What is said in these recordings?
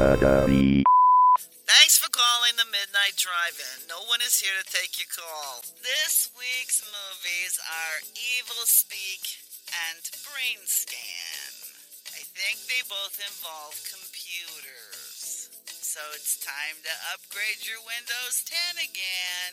Thanks for calling the Midnight Drive-In. No one is here to take your call. This week's movies are Evilspeak and Brainscan. I think they both involve computers. So it's time to upgrade your Windows 10 again.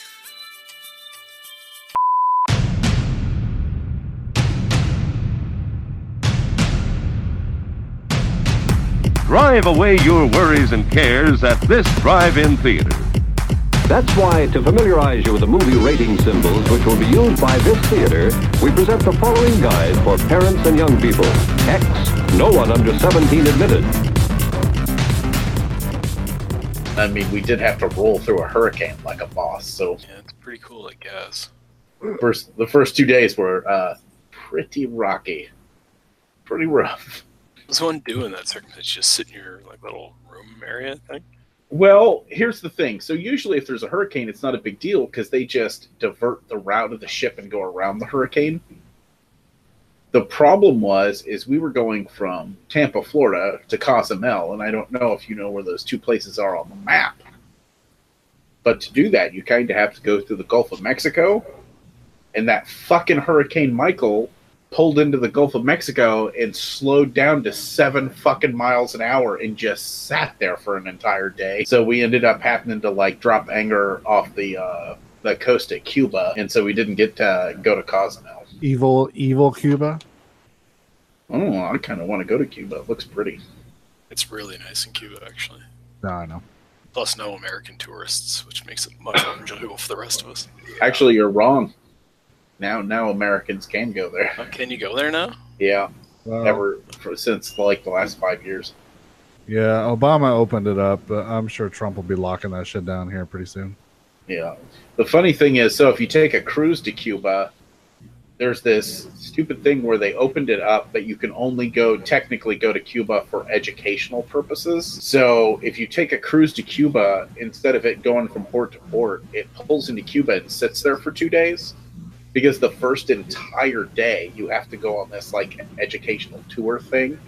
Drive away your worries and cares at this drive-in theater. That's why, to familiarize you with the movie rating symbols which will be used by this theater, we present the following guide for parents and young people. X, no one under 17 admitted. I mean, we did have to roll through a hurricane like a boss, so... Yeah, it's pretty cool, I guess. The first 2 days were pretty rocky. Pretty rough. What's one do in that circumstance? Just sit in your like little room area thing? Well, here's the thing. So usually if there's a hurricane, it's not a big deal because they just divert the route of the ship and go around the hurricane. The problem is we were going from Tampa, Florida to Cozumel, and I don't know if you know where those two places are on the map. But to do that, you kind of have to go through the Gulf of Mexico, and that fucking Hurricane Michael pulled into the Gulf of Mexico and slowed down to 7 fucking miles an hour and just sat there for an entire day. So we ended up happening to drop anchor off the coast at Cuba, and so we didn't get to go to Cozumel. Evil Cuba? Oh, I kind of want to go to Cuba. It looks pretty. It's really nice in Cuba, actually. No, I know. Plus no American tourists, which makes it much more enjoyable for the rest of us. Yeah. Actually, you're wrong. Now Americans can go there. Oh, can you go there now? Yeah. Well, never since the last 5 years. Yeah, Obama opened it up, but I'm sure Trump will be locking that shit down here pretty soon. Yeah. The funny thing is, so if you take a cruise to Cuba... There's this stupid thing where they opened it up, but you can only technically go to Cuba for educational purposes. So if you take a cruise to Cuba, instead of it going from port to port, it pulls into Cuba and sits there for 2 days. Because the first entire day, you have to go on this educational tour thing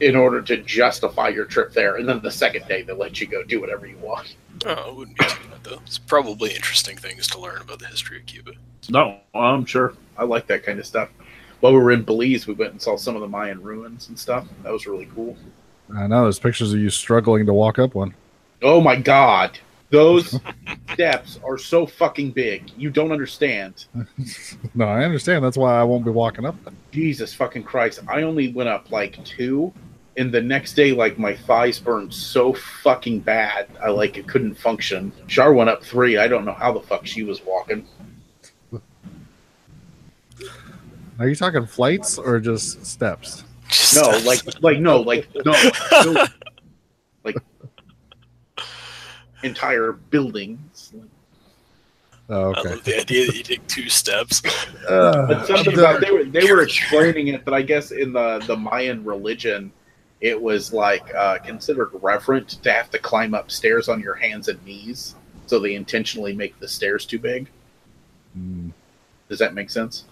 in order to justify your trip there. And then the second day, they let you go do whatever you want. Oh, it wouldn't be too bad, though. It's probably interesting things to learn about the history of Cuba. No, I'm sure. I like that kind of stuff. While we were in Belize, we went and saw some of the Mayan ruins and stuff. That was really cool. I know. There's pictures of you struggling to walk up one. Oh, my God. Those steps are so fucking big. You don't understand. No, I understand. That's why I won't be walking up them. Jesus fucking Christ. I only went up, 2... And the next day, my thighs burned so fucking bad, I couldn't function. Char went up 3. I don't know how the fuck she was walking. Are you talking flights or just steps? No, no. Entire buildings. Oh, okay. I love the idea that you take 2 steps. But something about they were explaining it, but I guess in the Mayan religion. It was considered reverent to have to climb up stairs on your hands and knees, so they intentionally make the stairs too big. Mm. Does that make sense?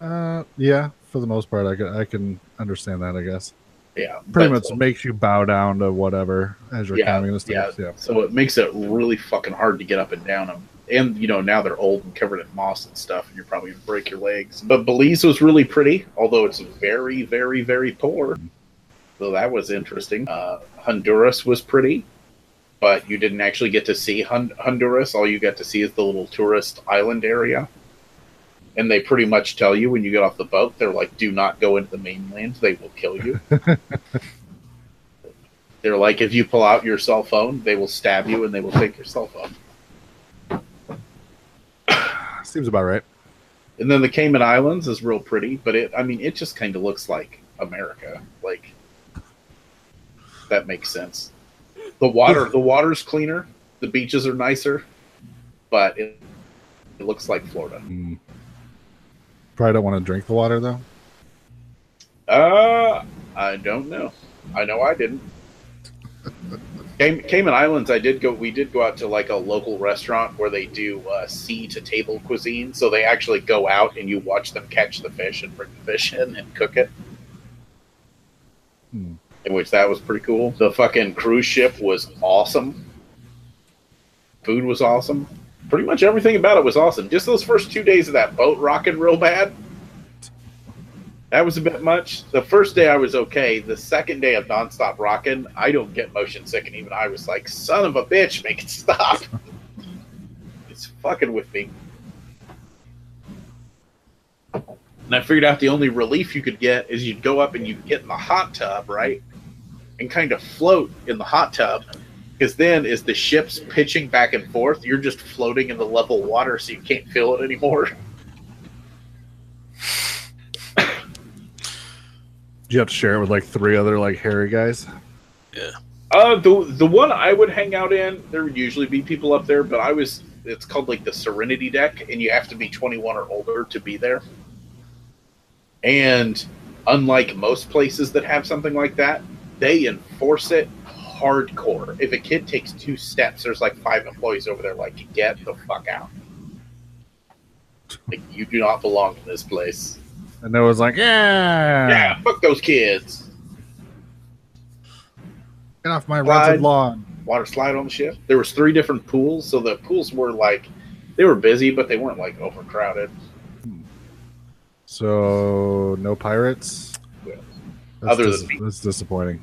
Yeah, for the most part, I can understand that, I guess. Yeah, pretty much makes you bow down to whatever as you're climbing the stairs. Yeah. So it makes it really fucking hard to get up and down them. And, now they're old and covered in moss and stuff, and you're probably going to break your legs. But Belize was really pretty, although it's very, very, very poor. So that was interesting. Honduras was pretty, but you didn't actually get to see Honduras. All you got to see is the little tourist island area. And they pretty much tell you when you get off the boat, they're like, do not go into the mainland. They will kill you. They're like, if you pull out your cell phone, they will stab you and they will take your cell phone. Seems about right. And then the Cayman Islands is real pretty, but it just kind of looks like America. That makes sense. The water's cleaner. The beaches are nicer, but it looks like Florida. Mm. Probably don't want to drink the water though. I don't know. I know I didn't. Cayman Islands, we did go out to like a local restaurant where they do sea to table cuisine. So they actually go out and you watch them catch the fish and bring the fish in and cook it. Hmm. In which that was pretty cool. The fucking cruise ship was awesome. Food was awesome. Pretty much everything about it was awesome. Just those first 2 days of that boat rocking real bad. That was a bit much. The first day I was okay. The second day of nonstop rocking, I don't get motion sick, and even I was like, son of a bitch, make it stop. It's fucking with me. And I figured out the only relief you could get is you'd go up and you'd get in the hot tub, right? And kind of float in the hot tub. Because then as the ship's pitching back and forth, you're just floating in the level water so you can't feel it anymore. Do you have to share it with like three other like hairy guys? Yeah. The one I would hang out in, there would usually be people up there, but it's called like the Serenity Deck, and you have to be 21 or older to be there. And unlike most places that have something like that, they enforce it hardcore. If a kid takes 2 steps, there's like 5 employees over there like, get the fuck out. Like, you do not belong in this place. And I was like, yeah, fuck those kids. Get off my rotted lawn. Water slide on the ship. There was 3 different pools, so the pools were like, they were busy, but they weren't like overcrowded. So no pirates. Yeah. That's disappointing.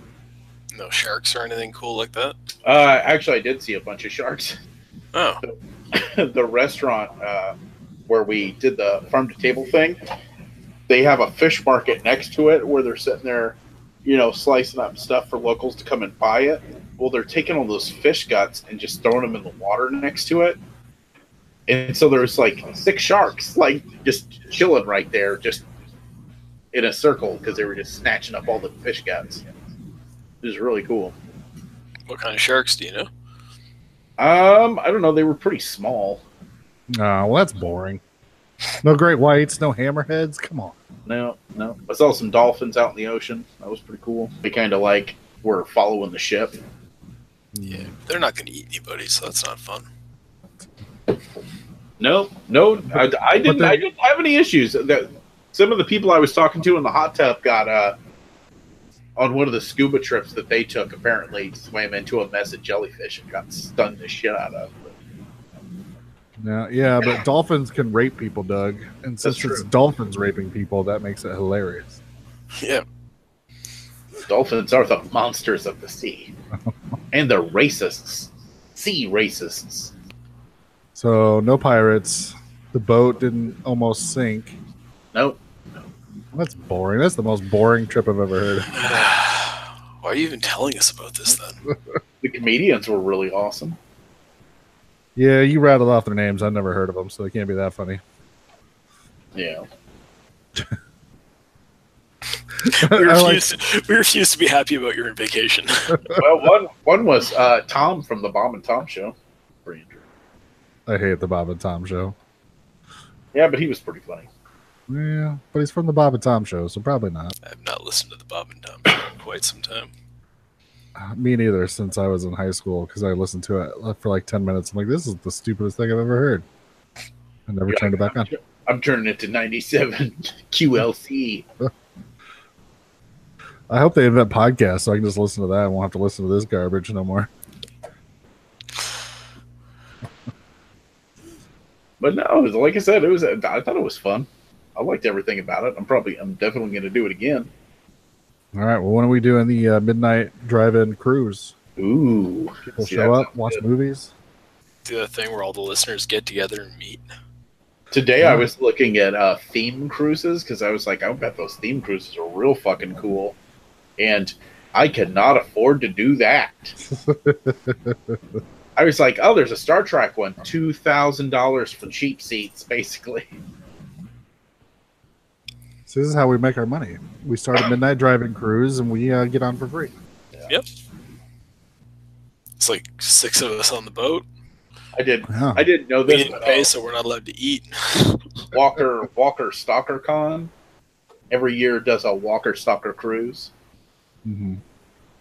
No sharks or anything cool like that. Actually, I did see a bunch of sharks. Oh. The restaurant where we did the farm to table thing. They have a fish market next to it where they're sitting there, you know, slicing up stuff for locals to come and buy it. Well, they're taking all those fish guts and just throwing them in the water next to it. And so there's like 6 sharks, like just chilling right there, just in a circle because they were just snatching up all the fish guts. It was really cool. What kind of sharks do you know? I don't know. They were pretty small. Well, that's boring. No great whites, no hammerheads. Come on. No. I saw some dolphins out in the ocean. That was pretty cool. They kind of like were following the ship. Yeah, they're not going to eat anybody, so that's not fun. No. I didn't have any issues. Some of the people I was talking to in the hot tub got on one of the scuba trips that they took. Apparently, swam into a mess of jellyfish and got stunned the shit out of. Yeah, but dolphins can rape people, Doug. And since it's dolphins raping people, that makes it hilarious. Yeah. Dolphins are the monsters of the sea. And they're racists. Sea racists. So, no pirates. The boat didn't almost sink. Nope. That's boring. That's the most boring trip I've ever heard of. Why are you even telling us about this, then? The comedians were really awesome. Yeah, you rattled off their names. I've never heard of them, so they can't be that funny. Yeah. we refuse to be happy about your vacation. Well, one was Tom from the Bob and Tom show. I hate the Bob and Tom show. Yeah, but he was pretty funny. Yeah, but he's from the Bob and Tom show, so probably not. I have not listened to the Bob and Tom show in quite some time. Me neither, since I was in high school, because I listened to it for like 10 minutes. I'm like, this is the stupidest thing I've ever heard. I never turned it back on. I'm turning it to 97 QLC. I hope they invent podcasts so I can just listen to that and won't have to listen to this garbage no more. But no, like I said, I thought it was fun. I liked everything about it. I'm definitely going to do it again. All right, well, when are we doing the Midnight Drive-In Cruise? Ooh. People show up, watch movies. Do the thing where all the listeners get together and meet. Today I was looking at theme cruises because I was like, I bet those theme cruises are real fucking cool. And I cannot afford to do that. I was like, oh, there's a Star Trek one. $2,000 for cheap seats, basically. So this is how we make our money. We start a Midnight Drive-In Cruise, and we get on for free. Yeah. Yep. It's like six of us on the boat. I didn't know this. We didn't pay, so we're not allowed to eat. Walker Stalker Con every year does a Walker Stalker cruise, and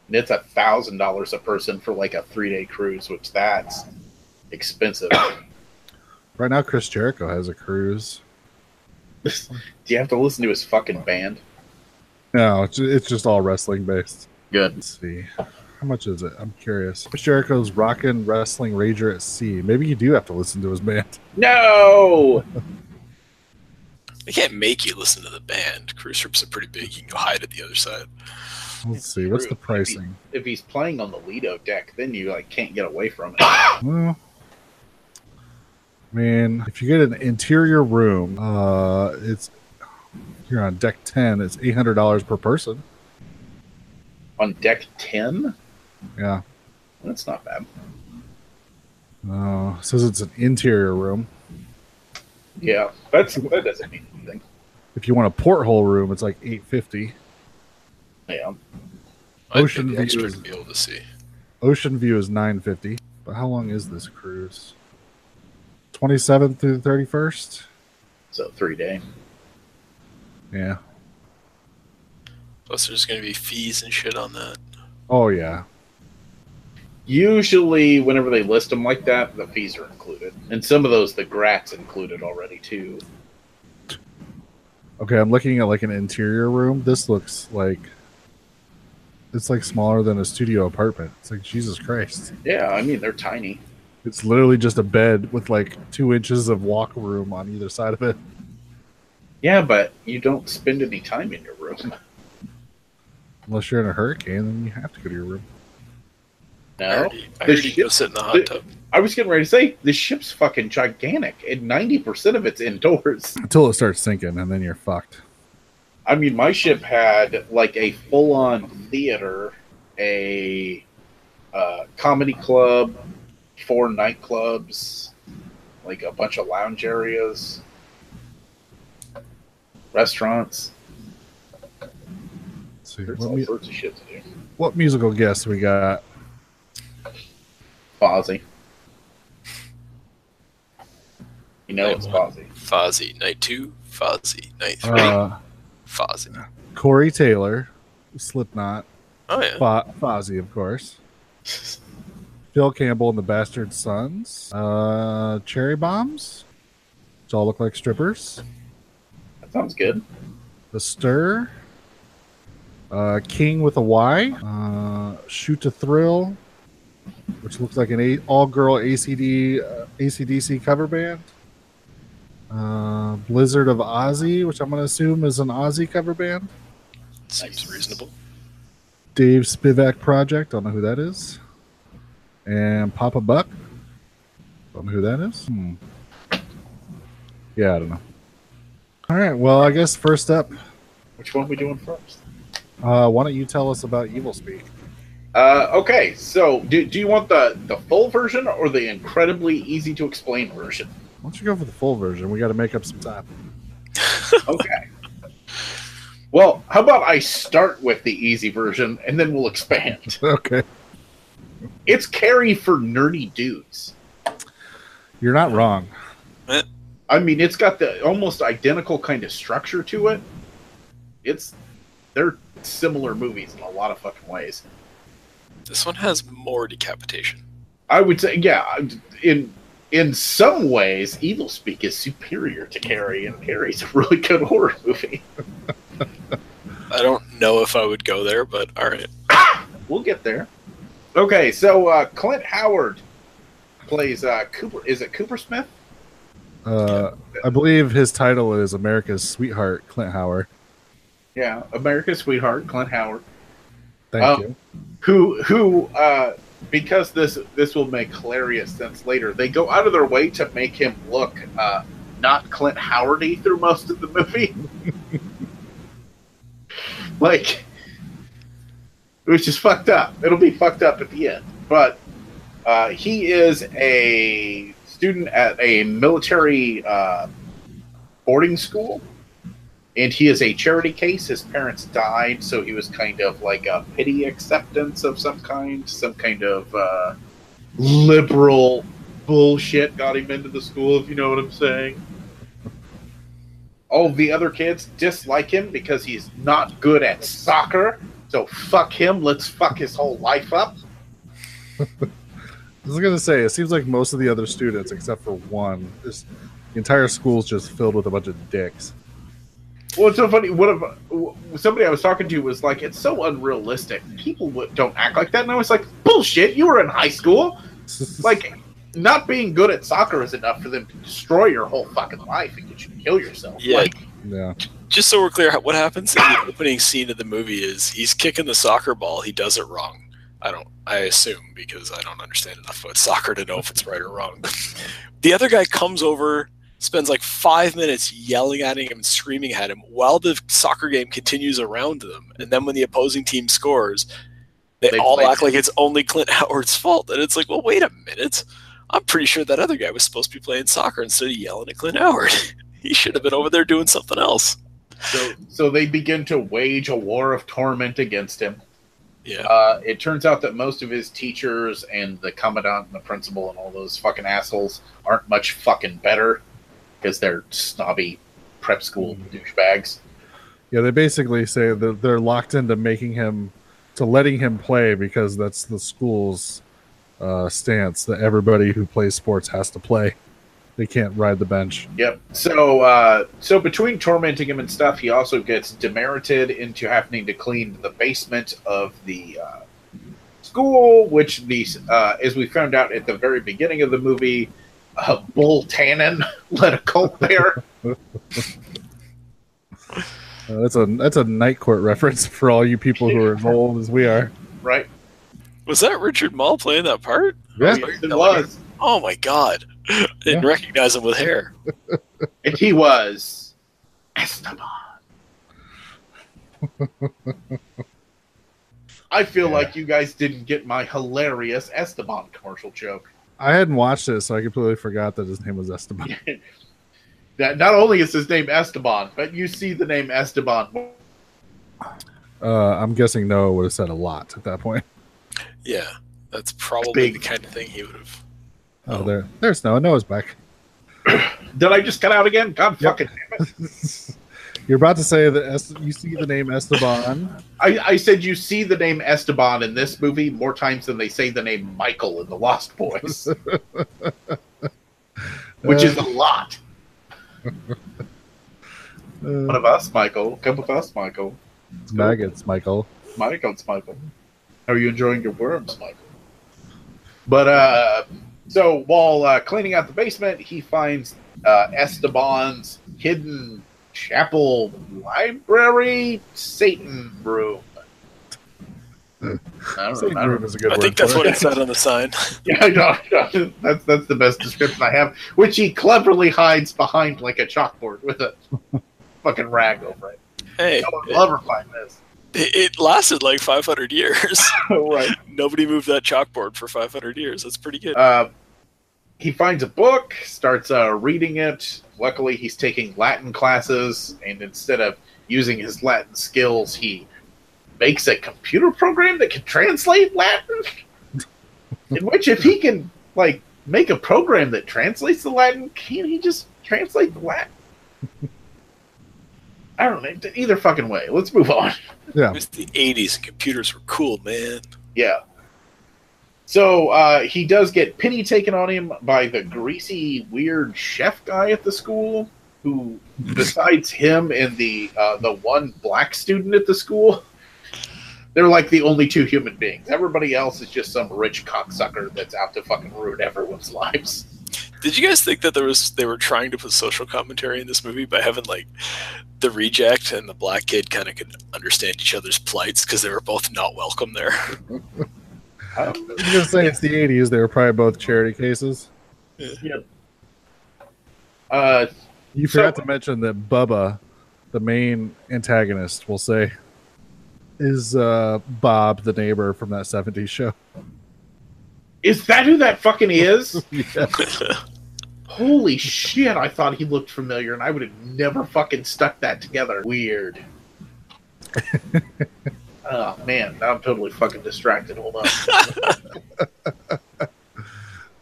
it's $1,000 a person for like a 3-day cruise, which that's expensive. Right now, Chris Jericho has a cruise. Do you have to listen to his fucking band? No, it's just all wrestling based. Good. Let's see. How much is it? I'm curious. Chris Jericho's Rockin' Wrestling Rager at Sea. Maybe you do have to listen to his band. No! They can't make you listen to the band. Cruise ships are pretty big. You can go hide at the other side. Let's see. What's the pricing? If he's playing on the Lido deck, then you like can't get away from it. Well, I mean, if you get an interior room, it's here on deck 10. It's $800 per person. On deck 10? Yeah. That's not bad. It says it's an interior room. Yeah, that doesn't mean anything. If you want a porthole room, it's like $850. Yeah. Ocean view extra to be able to see. Ocean view is $950. But how long is this cruise? 27th through the 31st? So 3-day. Yeah. Plus, there's going to be fees and shit on that. Oh, yeah. Usually, whenever they list them like that, the fees are included. And some of those, the grat's included already, too. Okay, I'm looking at, like, an interior room. This looks like... It's, like, smaller than a studio apartment. It's like, Jesus Christ. Yeah, I mean, they're tiny. It's literally just a bed with, like, 2 inches of walk room on either side of it. Yeah, but you don't spend any time in your room. Unless you're in a hurricane, then you have to go to your room. No, I heard you go sit in the hot tub. I was getting ready to say, the ship's fucking gigantic, and 90% of it's indoors. Until it starts sinking, and then you're fucked. I mean, my ship had, like, a full-on theater, a comedy club, 4 nightclubs, like, a bunch of lounge areas, restaurants. There's all sorts of shit to do. What musical guests we got? Fozzy. You know night it's one, Fozzy. Fozzy. Night 2. Fozzy. Night 3. Fozzy. Corey Taylor. Slipknot. Oh, yeah. Fozzy, of course. Phil Campbell and the Bastard Sons. Cherry Bombs. Which all look like strippers. That sounds good. The Stir. King with a Y, Shoot to Thrill, which looks like an all-girl ACDC cover band. Blizzard of Ozzy, which I'm going to assume is an Ozzy cover band. Seems reasonable. Dave Spivak Project, don't know who that is. And Papa Buck, don't know who that is. Yeah, I don't know. All right, well, I guess first up. Which one are we doing first? Why don't you tell us about Evilspeak? Okay, so do you want the full version or the incredibly easy to explain version? Why don't you go for the full version? We got to make up some time. Okay. Well, how about I start with the easy version and then we'll expand? Okay. It's Carrie for nerdy dudes. You're not wrong. I mean, it's got the almost identical kind of structure to it. They're similar movies in a lot of fucking ways. This one has more decapitation. I would say, yeah. In some ways, Evilspeak is superior to Carrie, and Carrie's a really good horror movie. I don't know if I would go there, but all right. We'll get there. Okay, so Clint Howard plays Cooper. Is it Cooper Smith? I believe his title is America's Sweetheart, Clint Howard. Yeah, America's Sweetheart, Clint Howard. Thank you. Who because this will make hilarious sense later, they go out of their way to make him look not Clint Howard-y through most of the movie. Like, which is fucked up. It'll be fucked up at the end. But he is a student at a military boarding school. And he is a charity case. His parents died, so he was kind of like a pity acceptance of some kind of liberal bullshit got him into the school, if you know what I'm saying. All the other kids dislike him because he's not good at soccer, so fuck him, let's fuck his whole life up. I was going to say, it seems like most of the other students, except for one, the entire school's just filled with a bunch of dicks. Well, it's so funny. Somebody I was talking to was like, it's so unrealistic. People don't act like that. And I was like, bullshit, you were in high school. Like, not being good at soccer is enough for them to destroy your whole fucking life and get you to kill yourself. Yeah. Like, yeah. Just so we're clear, what happens in the opening scene of the movie is he's kicking the soccer ball. He does it wrong. I assume, because I don't understand enough about soccer to know if it's right or wrong. The other guy comes over, spends like 5 minutes yelling at him and screaming at him while the soccer game continues around them. And then when the opposing team scores, they all act like it's only Clint Howard's fault. And it's like, well, wait a minute. I'm pretty sure that other guy was supposed to be playing soccer instead of yelling at Clint Howard. He should have been over there doing something else. So they begin to wage a war of torment against him. Yeah. It turns out that most of his teachers and the commandant and the principal and all those fucking assholes aren't much fucking better. Because they're snobby prep school douchebags. Yeah, they basically say that they're locked into letting him play because that's the school's stance that everybody who plays sports has to play. They can't ride the bench. Yep. So between tormenting him and stuff, he also gets demerited into having to clean the basement of the school, which as we found out at the very beginning of the movie, Bull Tannen let a cult there. That's a Night Court reference for all you people who are as old as we are. Right. Was that Richard Mall playing that part? Yeah, it was. Oh my god. I didn't recognize him with hair. And he was Esteban. I feel like you guys didn't get my hilarious Esteban commercial joke. I hadn't watched it, so I completely forgot that his name was Esteban. That not only is his name Esteban, but you see the name Esteban. I'm guessing Noah would have said a lot at that point. Yeah, that's probably the kind of thing he would have. Oh, there's Noah. Noah's back. Did I just cut out again? God fucking damn it. You're about to say that you see the name Esteban. I said you see the name Esteban in this movie more times than they say the name Michael in The Lost Boys. Which is a lot. One of us, Michael. Come with us, Michael. It's maggots, Michael. Michael's Michael. How are you enjoying your worms, Michael? But, so while cleaning out the basement, he finds Esteban's hidden chapel library Satan room. I think that's what it said on the sign. Yeah, I know. That's the best description I have, which he cleverly hides behind like a chalkboard with a fucking rag over it. Hey, no one will ever find this. It lasted like 500 years. Right. Nobody moved that chalkboard for 500 years. That's pretty good. He finds a book, starts reading it. Luckily, he's taking Latin classes, and instead of using his Latin skills, he makes a computer program that can translate Latin. In which, if he can make a program that translates the Latin, can't he just translate the Latin? I don't know. Either fucking way. Let's move on. Yeah. It was the 80s. Computers were cool, man. Yeah. So he does get pity taken on him by the greasy, weird chef guy at the school, who, besides him and the one black student at the school, they're like the only two human beings. Everybody else is just some rich cocksucker that's out to fucking ruin everyone's lives. Did you guys think that they were trying to put social commentary in this movie by having the reject and the black kid kind of could understand each other's plights because they were both not welcome there? I was going to say it's the 80s. They were probably both charity cases. Yeah. You forgot to mention that Bubba, the main antagonist, we'll say, is Bob, the neighbor from that 70s show. Is that who that fucking is? Yeah. Holy shit, I thought he looked familiar, and I would have never fucking stuck that together. Weird. Oh, man, I'm totally fucking distracted. Hold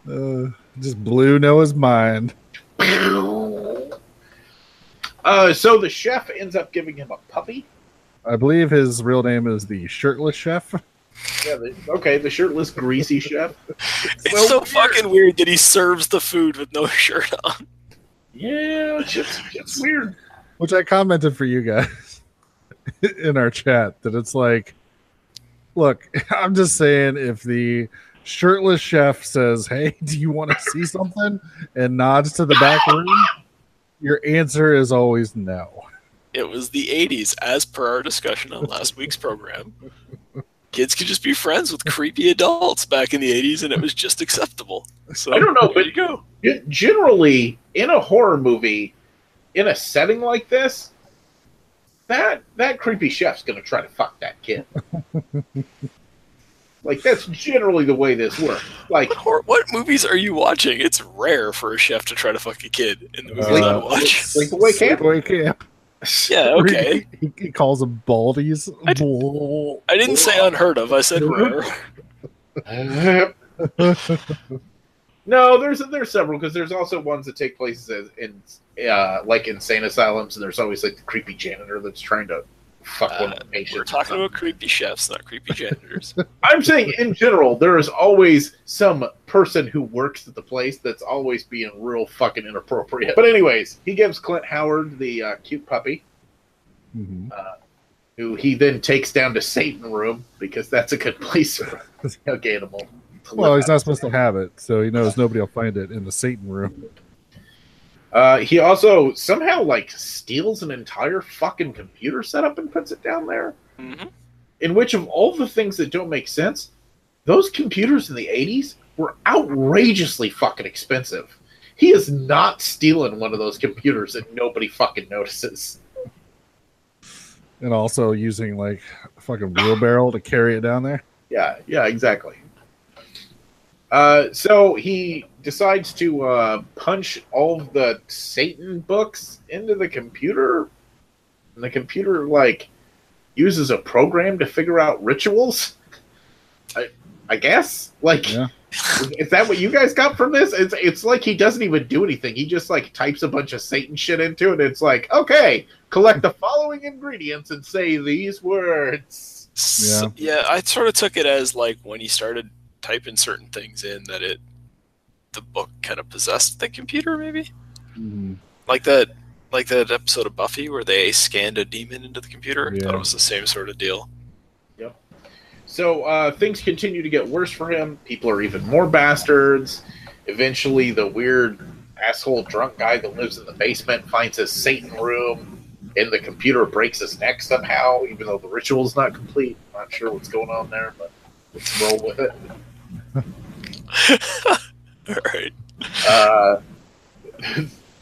on. Just blew Noah's mind. So the chef ends up giving him a puppy. I believe his real name is the Shirtless Chef. Yeah, the Shirtless Greasy Chef. It's so fucking weird that he serves the food with no shirt on. Yeah, it's weird. Which I commented for you guys in our chat, that it's like, look, I'm just saying, if the Shirtless Chef says, hey, do you want to see something? And nods to the back room, your answer is always no. It was the 80s, as per our discussion on last week's program. Kids could just be friends with creepy adults back in the 80s, and it was just acceptable. So I don't know, but generally, in a horror movie, in a setting like this, that creepy chef's going to try to fuck that kid. Like, that's generally the way this works. Like, what movies are you watching? It's rare for a chef to try to fuck a kid in the movies I watch. Sleepaway Camp. Yeah, okay. He calls them baldies. I didn't say unheard of. I said rare. No, there's several, because there's also ones that take place in insane asylums, and there's always like the creepy janitor that's trying to fuck one of the patients. We're talking about creepy chefs, not creepy janitors. I'm saying in general, there is always some person who works at the place that's always being real fucking inappropriate. But anyways, he gives Clint Howard the cute puppy, who he then takes down to Satan room, because that's a good place for a young animal. Well, he's not supposed to have it, so he knows nobody will find it in the Satan room. He also somehow, like, steals an entire fucking computer setup and puts it down there. Mm-hmm. In which, of all the things that don't make sense, those computers in the 80s were outrageously fucking expensive. He is not stealing one of those computers that nobody fucking notices. And also using, like, a fucking wheelbarrow to carry it down there? Yeah, exactly. So he decides to punch all of the Satan books into the computer, and the computer, like, uses a program to figure out rituals. I guess, like, yeah. Is that what you guys got from this? It's like he doesn't even do anything. He just, like, types a bunch of Satan shit into it. And it's like, okay, collect the following ingredients and say these words. Yeah. So, I sort of took it as, like, when he started typing certain things in, that the book kind of possessed the computer, maybe? Mm-hmm. Like that episode of Buffy where they scanned a demon into the computer. Yeah. I thought it was the same sort of deal. Yep. So things continue to get worse for him. People are even more bastards. Eventually, the weird asshole drunk guy that lives in the basement finds his Satan room, and the computer breaks his neck somehow, even though the ritual's not complete. I'm not sure what's going on there, but let's roll with it. All right.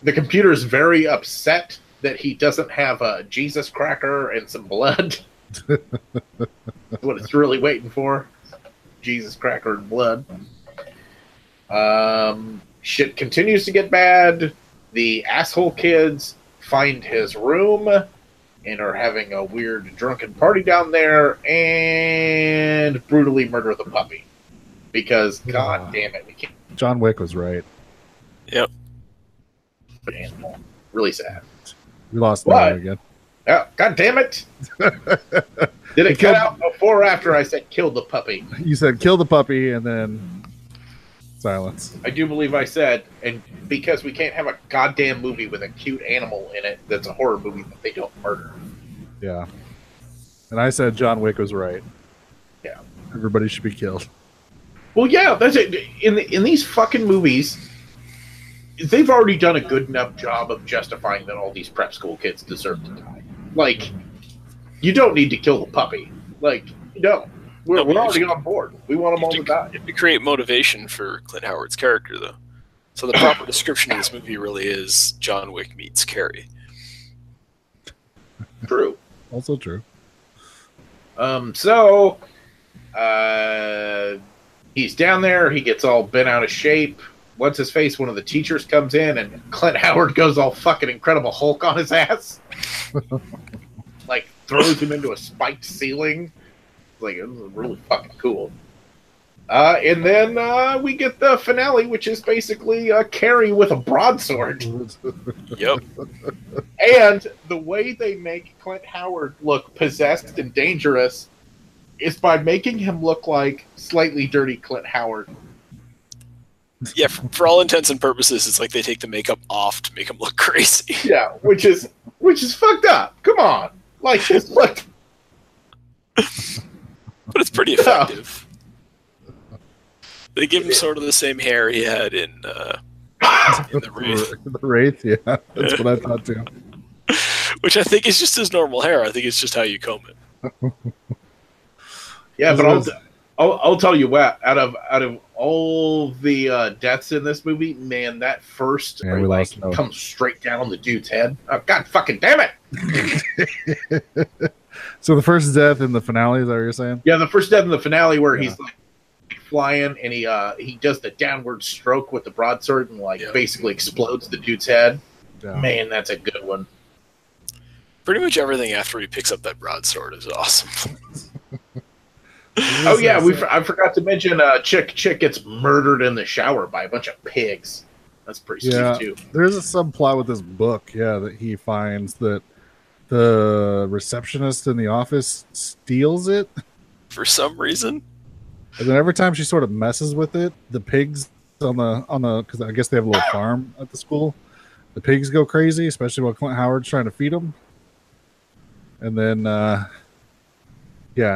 The computer is very upset that he doesn't have a Jesus cracker and some blood. What it's really waiting for. Jesus cracker and blood. Shit continues to get bad. The asshole kids find his room and are having a weird drunken party down there and brutally murder the puppy. Because, god damn it, we can't. John Wick was right. Yep. Man, really sad. We lost that again. Oh, god damn it! Did it cut out before or after I said kill the puppy? You said kill the puppy and then silence. I do believe I said, and because we can't have a goddamn movie with a cute animal in it that's a horror movie that they don't murder. Yeah. And I said John Wick was right. Yeah. Everybody should be killed. Well, yeah, that's it. In these fucking movies, they've already done a good enough job of justifying that all these prep school kids deserve to die. Like, you don't need to kill the puppy. Like, no. We're already on board. We want them all to die. You have to create motivation for Clint Howard's character, though. So the proper description of this movie really is John Wick meets Carrie. True. Also true. He's down there. He gets all bent out of shape. what's-his-face, one of the teachers comes in, and Clint Howard goes all fucking Incredible Hulk on his ass. Like, throws him into a spiked ceiling. Like, it was really fucking cool. And then we get the finale, which is basically Carrie with a broadsword. Yep. And the way they make Clint Howard look possessed and dangerous is by making him look like slightly dirty Clint Howard. Yeah, for all intents and purposes, it's like they take the makeup off to make him look crazy. Yeah, which is fucked up. Come on. Like, just look. But it's pretty effective. They give him sort of the same hair he had in The Wraith. The Wraith, yeah. That's what I thought, too. Which I think is just his normal hair. I think it's just how you comb it. Yeah, but I'll tell you what, out of all the deaths in this movie, man, that first comes straight down the dude's head. Oh, God fucking damn it! So the first death in the finale, is that what you're saying? Yeah, the first death in the finale where he's like flying and he does the downward stroke with the broadsword and basically explodes the dude's head. Yeah. Man, that's a good one. Pretty much everything after he picks up that broadsword is awesome. Oh yeah, I forgot to mention Chick gets murdered in the shower by a bunch of pigs. That's pretty sweet too. There's a subplot with this book, that he finds that the receptionist in the office steals it for some reason. And then every time she sort of messes with it, the pigs on the because I guess they have a little farm at the school. The pigs go crazy, especially while Clint Howard's trying to feed them. And then,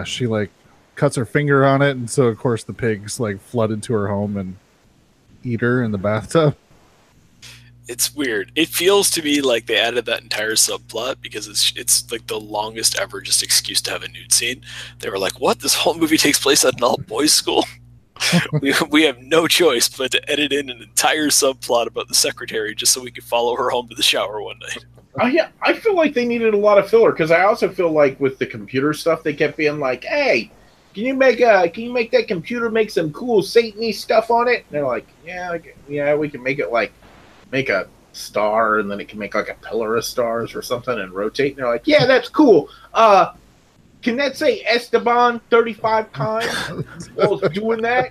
she cuts her finger on it, and so of course the pigs flood into her home and eat her in the bathtub. It's weird. It feels to me like they added that entire subplot because it's like the longest ever just excuse to have a nude scene. They were like, what? This whole movie takes place at an all-boys school? we have no choice but to edit in an entire subplot about the secretary just so we could follow her home to the shower one night. Oh, yeah, I feel like they needed a lot of filler because I also feel like with the computer stuff, they kept being like, hey, can you make that computer make some cool Satan-y stuff on it? And they're like, we can make it make a star, and then it can make a pillar of stars or something and rotate. And they're like, yeah, that's cool. Can that say Esteban 35 times while it's doing that?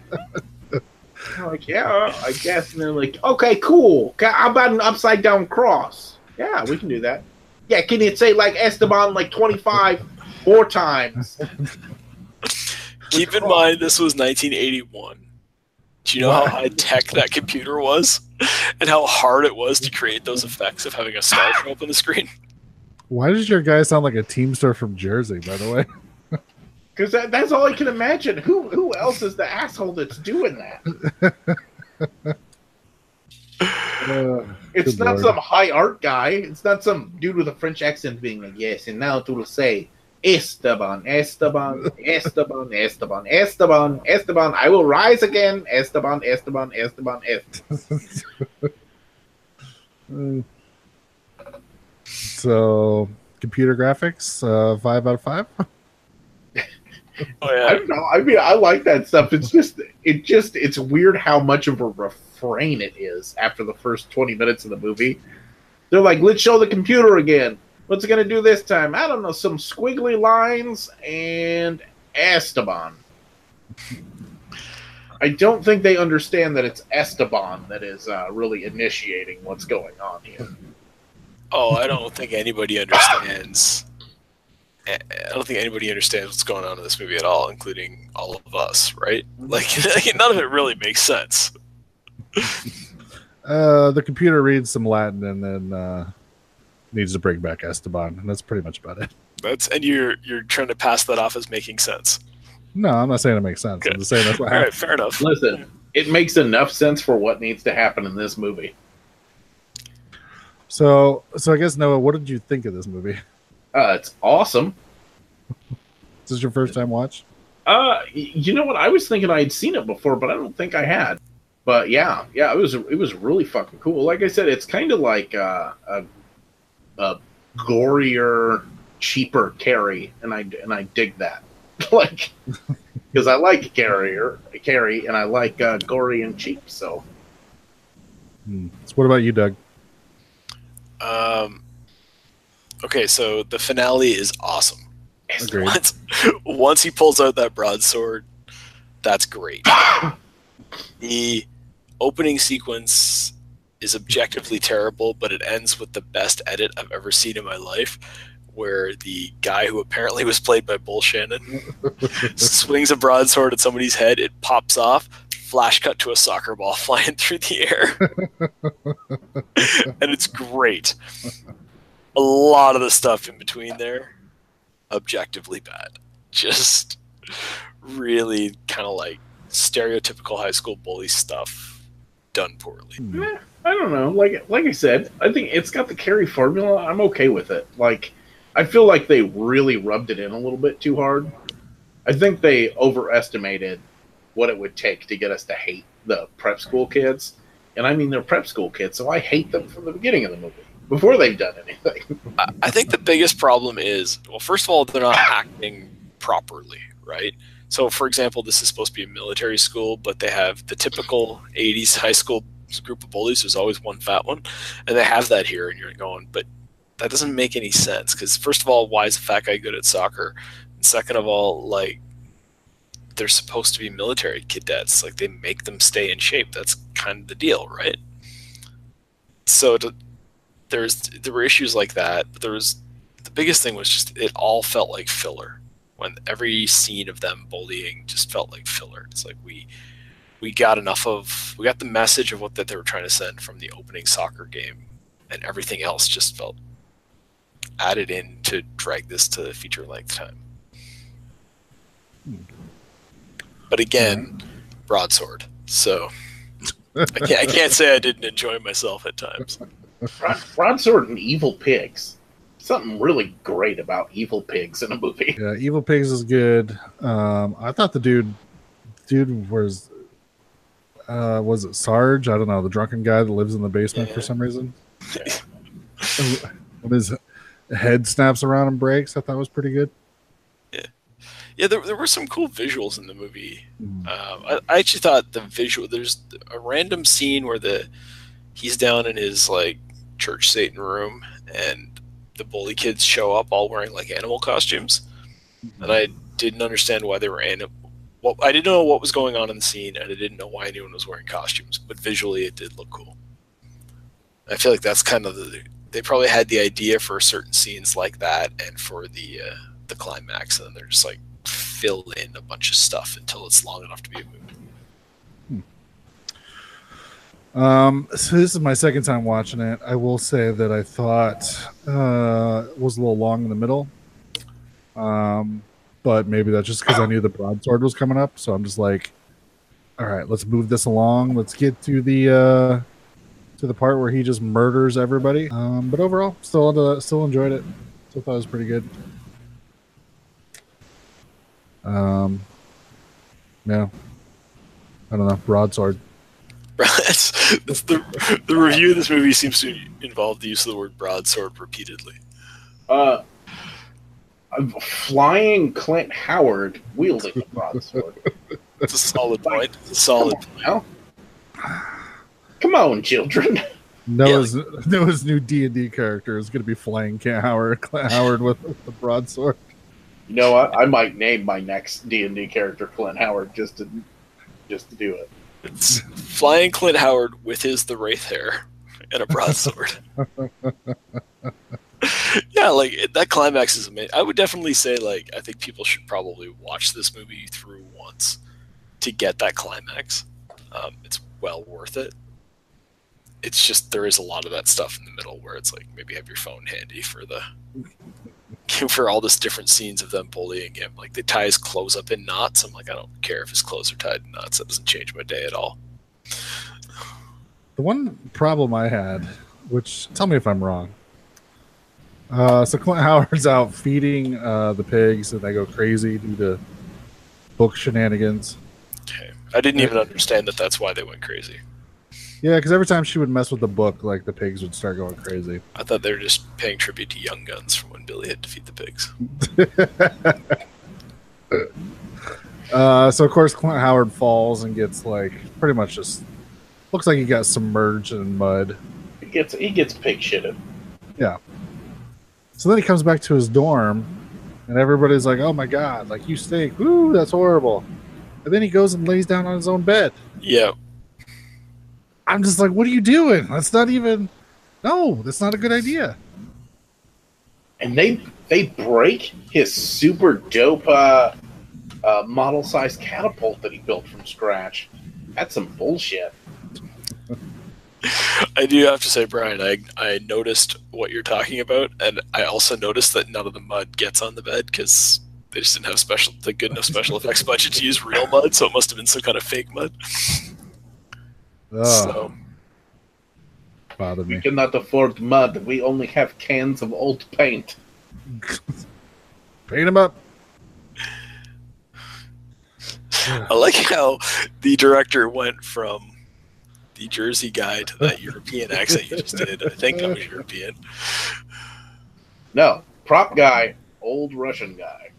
I'm like, yeah, I guess. And they're like, okay, cool. How about an upside down cross? Yeah, we can do that. Yeah, can it say Esteban 25 more times? Keep in mind, this was 1981. Do you know how high tech that computer was? And how hard it was to create those effects of having a star show up on the screen. Why does your guy sound like a teamster from Jersey, by the way? Because that's all I can imagine. Who else is the asshole that's doing that? It's not some high art guy. It's not some dude with a French accent being like, yes, and now it will say, Esteban, Esteban, Esteban, Esteban, Esteban, Esteban, I will rise again. Esteban, Esteban, Esteban, Esteban. So, computer graphics, 5 out of 5? I don't know. I mean, I like that stuff. It's weird how much of a refrain it is after the first 20 minutes of the movie. They're like, let's show the computer again. What's it going to do this time? I don't know, some squiggly lines and Esteban. I don't think they understand that it's Esteban that is really initiating what's going on here. Oh, I don't think anybody understands. I don't think anybody understands what's going on in this movie at all, including all of us, right? None of it really makes sense. The computer reads some Latin and then... needs to bring back Esteban, and that's pretty much about it. And you're trying to pass that off as making sense. No, I'm not saying it makes sense. Okay. I'm just saying that's what happened. All right, fair enough. Listen, it makes enough sense for what needs to happen in this movie. So I guess, Noah, what did you think of this movie? It's awesome. Is this your first time watch? You know what? I was thinking I had seen it before, but I don't think I had. But yeah, it was really fucking cool. Like I said, it's kind of like a gorier, cheaper Carrie, and I dig that, because I like Carrie, and I like gory and cheap. So So what about you, Doug? Okay, so the finale is awesome. Agreed. Once he pulls out that broadsword, that's great. The opening sequence is objectively terrible, but it ends with the best edit I've ever seen in my life, where the guy who apparently was played by Bull Shannon swings a broadsword at somebody's head, it pops off, flash cut to a soccer ball flying through the air. And it's great. A lot of the stuff in between there, objectively bad. Just really kind of like stereotypical high school bully stuff done poorly. Yeah, I don't know. Like I said, I think it's got the Carrie formula. I'm okay with it. Like, I feel like they really rubbed it in a little bit too hard. I think they overestimated what it would take to get us to hate the prep school kids. And I mean, they're prep school kids, so I hate them from the beginning of the movie, before they've done anything. I think the biggest problem is, well, first of all, they're not acting properly, right? So, for example, this is supposed to be a military school, but they have the typical 80s high school group of bullies. There's always one fat one, and they have that here, and you're going, but that doesn't make any sense, because first of all, why is a fat guy good at soccer? And second of all, like, they're supposed to be military cadets. Like, they make them stay in shape. That's kind of the deal, right? So, there were issues like that, but the biggest thing was just it all felt like filler. When every scene of them bullying just felt like filler. It's like we got the message of what that they were trying to send from the opening soccer game, and everything else just felt added in to drag this to feature length time. But again, broadsword. So I can't say I didn't enjoy myself at times. Broadsword and Evil Pigs. Something really great about Evil Pigs in a movie. Yeah, Evil Pigs is good. I thought the dude was it Sarge? I don't know, the drunken guy that lives in the basement for some reason. Yeah. When his head snaps around and breaks, I thought was pretty good. Yeah, yeah. There were some cool visuals in the movie. I actually thought the visual. There's a random scene where he's down in his like church Satan room and the bully kids show up all wearing like animal costumes, and I didn't understand why they were animal. Well, I didn't know what was going on in the scene, and I didn't know why anyone was wearing costumes. But visually, it did look cool. I feel like that's kind of they probably had the idea for certain scenes like that, and for the climax, and then they're just like fill in a bunch of stuff until it's long enough to be a movie. So this is my second time watching it. I will say that I thought it was a little long in the middle. But maybe that's just because I knew the broadsword was coming up. So I'm just like, all right, let's move this along. Let's get to the part where he just murders everybody. But overall, still enjoyed it. Still thought it was pretty good. Yeah. I don't know. Broadsword. That's the review of this movie seems to involve the use of the word broadsword repeatedly. Flying Clint Howard wielding a broadsword. That's a solid point. It's a solid point. Come on, children. Noah's new D&D character is going to be flying Clint Howard with the broadsword. You know what? I might name my next D&D character Clint Howard just to do it. It's flying Clint Howard with his The Wraith hair and a broadsword. Yeah, like that climax is amazing. I would definitely say, like, I think people should probably watch this movie through once to get that climax. It's well worth it. It's just there is a lot of that stuff in the middle where it's like maybe have your phone handy for all this different scenes of them bullying him. Like, they tie his clothes up in knots. I'm like, I don't care if his clothes are tied in knots. That doesn't change my day at all. The one problem I had, which, tell me if I'm wrong. So Clint Howard's out feeding the pigs, and they go crazy due to book shenanigans. Okay. I didn't even understand that that's why they went crazy. Yeah, because every time she would mess with the book, like, the pigs would start going crazy. I thought they were just paying tribute to Young Guns from when Billy had to feed the pigs. So, of course, Clint Howard falls and gets, like, pretty much just Looks like he got submerged in mud. He gets pig shitted. Yeah. So then he comes back to his dorm, and everybody's like, "Oh my god! Like you stink! Woo, that's horrible!" And then he goes and lays down on his own bed. Yeah. I'm just like, what are you doing? That's not even. No, that's not a good idea. And they break his super dope model-sized catapult that he built from scratch. That's some bullshit. I do have to say, Brian, I noticed what you're talking about, and I also noticed that none of the mud gets on the bed because they just didn't have the good enough special effects budget to use real mud, so it must have been some kind of fake mud. Oh. So. We cannot afford mud. We only have cans of old paint. Paint them up. I like how the director went from the Jersey guy to that European accent you just did. I think I was European. No, prop guy, old Russian guy.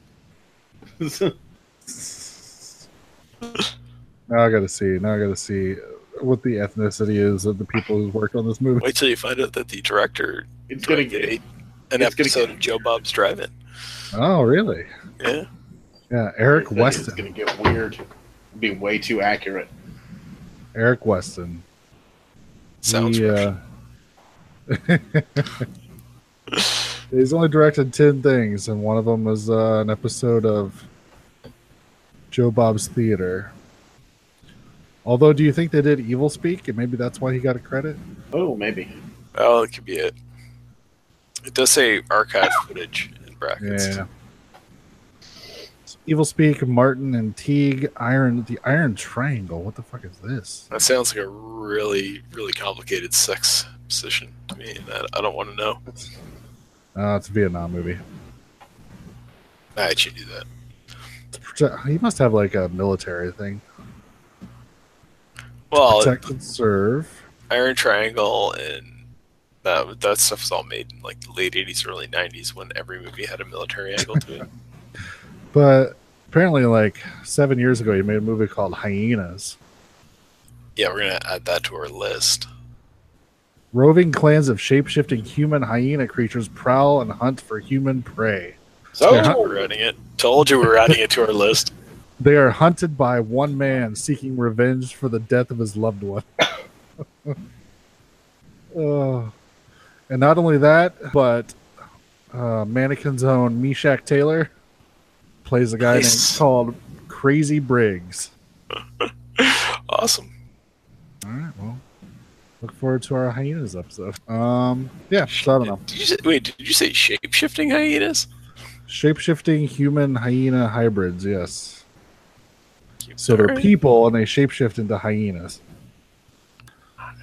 Now I gotta see what the ethnicity is of the people who worked on this movie. Wait till you find out that the director is going to get an episode of Joe Bob's Drive-In. Oh, really? Yeah. Yeah, Eric Weston. It's going to get weird. Be way too accurate. Eric Weston. Sounds Russian. He's only directed 10 things, and one of them was an episode of Joe Bob's Theater. Although, do you think they did Evilspeak, and maybe that's why he got a credit? Oh, maybe. Oh, it could be it. It does say archive footage in brackets. Yeah. Evilspeak, Martin, and Teague, the Iron Triangle. What the fuck is this? That sounds like a really, really complicated sex position to me. That I don't want to know. It's a Vietnam movie. I should do that. He must have like a military thing. Well, protect and serve. Iron Triangle and that stuff was all made in like the late 80s, early 90s when every movie had a military angle to it. But apparently like 7 years ago, he made a movie called Hyenas. Yeah, we're going to add that to our list. Roving clans of shape-shifting human hyena creatures prowl and hunt for human prey. So we're adding it. Told you we're adding it to our list. They are hunted by one man seeking revenge for the death of his loved one. And not only that, but Mannequin's own Meshack Taylor plays a guy called Crazy Briggs. Awesome. All right, well, look forward to our Hyenas episode. Yeah, so I don't know. Did you say shape-shifting hyenas? Shape-shifting human hyena hybrids, yes. So they're people, and they shapeshift into hyenas.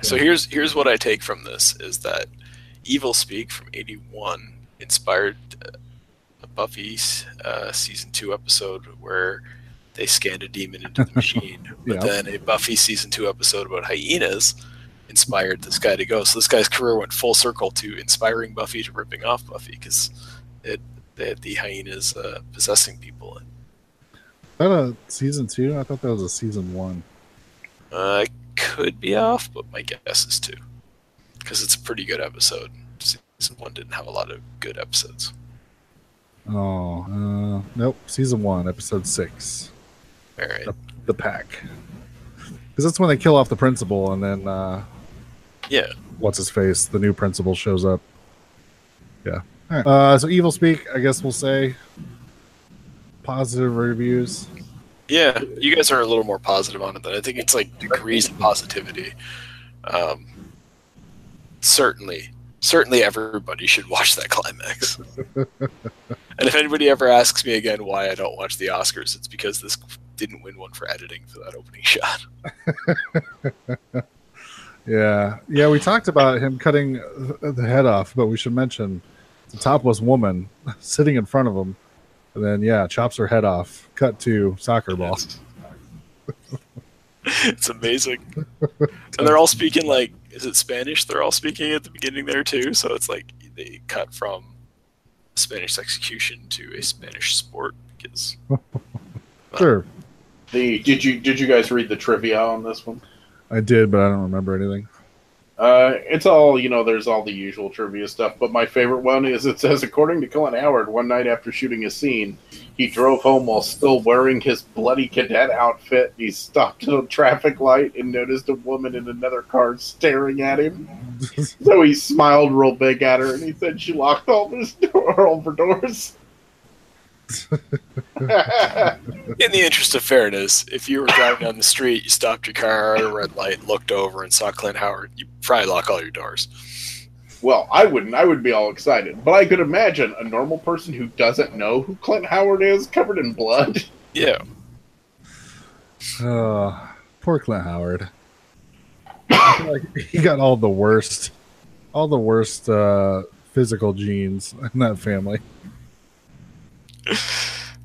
So here's what I take from this, is that Evilspeak from 81 inspired Buffy's Season 2 episode where they scanned a demon into the machine. But then a Buffy Season 2 episode about hyenas inspired this guy to go. So this guy's career went full circle to inspiring Buffy to ripping off Buffy, because they had the hyenas possessing people. Is that a season 2? I thought that was a season 1. I could be off, but my guess is 2. Because it's a pretty good episode. Season 1 didn't have a lot of good episodes. Oh, nope. Season 1, episode 6. Alright. The Pack. Because that's when they kill off the principal, and then, yeah. What's-his-face? The new principal shows up. Yeah. Alright. So Evilspeak, I guess we'll say... positive reviews. Yeah, you guys are a little more positive on it than I think. It's like degrees of positivity. Certainly everybody should watch that climax. And if anybody ever asks me again why I don't watch the Oscars, it's because this didn't win one for editing for that opening shot. Yeah, we talked about him cutting the head off, but we should mention the topless woman sitting in front of him. And then, yeah, chops her head off. Cut to soccer ball. It's amazing. And they're all speaking, like, is it Spanish? They're all speaking at the beginning there, too. So it's like they cut from Spanish execution to a Spanish sport. Because, sure. Did you guys read the trivia on this one? I did, but I don't remember anything. It's all, you know, there's all the usual trivia stuff, but my favorite one is it says, according to Clint Howard, one night after shooting a scene, he drove home while still wearing his bloody cadet outfit. He stopped at a traffic light and noticed a woman in another car staring at him. So he smiled real big at her and he said she locked all her doors. In the interest of fairness, if you were driving down the street, you stopped your car at a red light, looked over, and saw Clint Howard, you'd probably lock all your doors. Well, I wouldn't. I would be all excited. But I could imagine a normal person who doesn't know who Clint Howard is covered in blood. Yeah. Poor Clint Howard. He got all the worst physical genes in that family.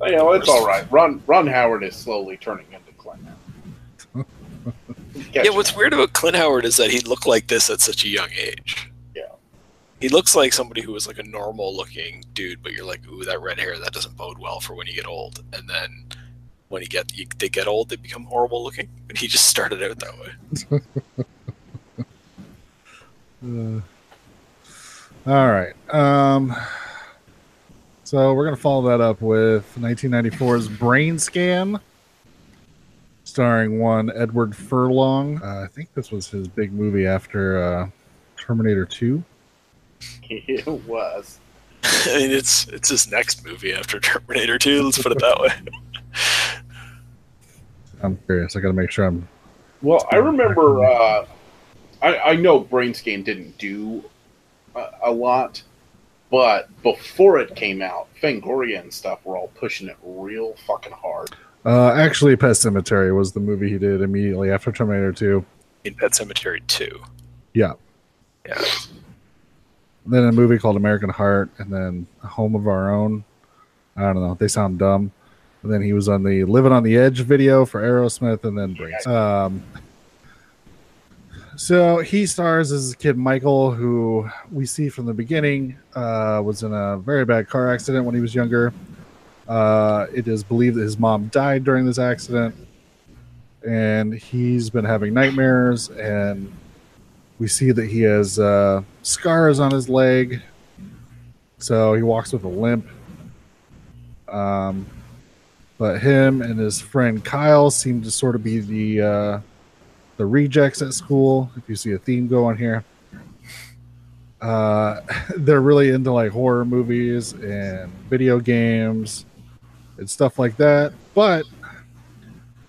You know, it's all right. Ron Howard is slowly turning into Clint Howard. Yeah, what's weird about Clint Howard is that he looked like this at such a young age. Yeah. He looks like somebody who was like a normal-looking dude, but you're like, ooh, that red hair, that doesn't bode well for when you get old. And then when they get old, they become horrible-looking. But he just started out that way. All right. So we're going to follow that up with 1994's Brainscan, starring one Edward Furlong. I think this was his big movie after Terminator 2. It was. I mean, it's his next movie after Terminator 2, let's put it that way. I'm curious. I got to make sure I'm... Well, I remember... I know Brainscan didn't do a lot... But before it came out, Fangoria and stuff were all pushing it real fucking hard. Actually, Pet Sematary was the movie he did immediately after Terminator 2. In Pet Sematary 2. Yeah. Yeah. Then a movie called American Heart, and then Home of Our Own. I don't know. They sound dumb. And then he was on the Living on the Edge video for Aerosmith, and then Brainscan. Yeah. So he stars as this kid Michael, who we see from the beginning was in a very bad car accident when he was younger. It is believed that his mom died during this accident, and he's been having nightmares. And we see that he has scars on his leg, so he walks with a limp. But him and his friend Kyle seem to sort of be the rejects at school, if you see a theme going here. They're really into like horror movies and video games and stuff like that. But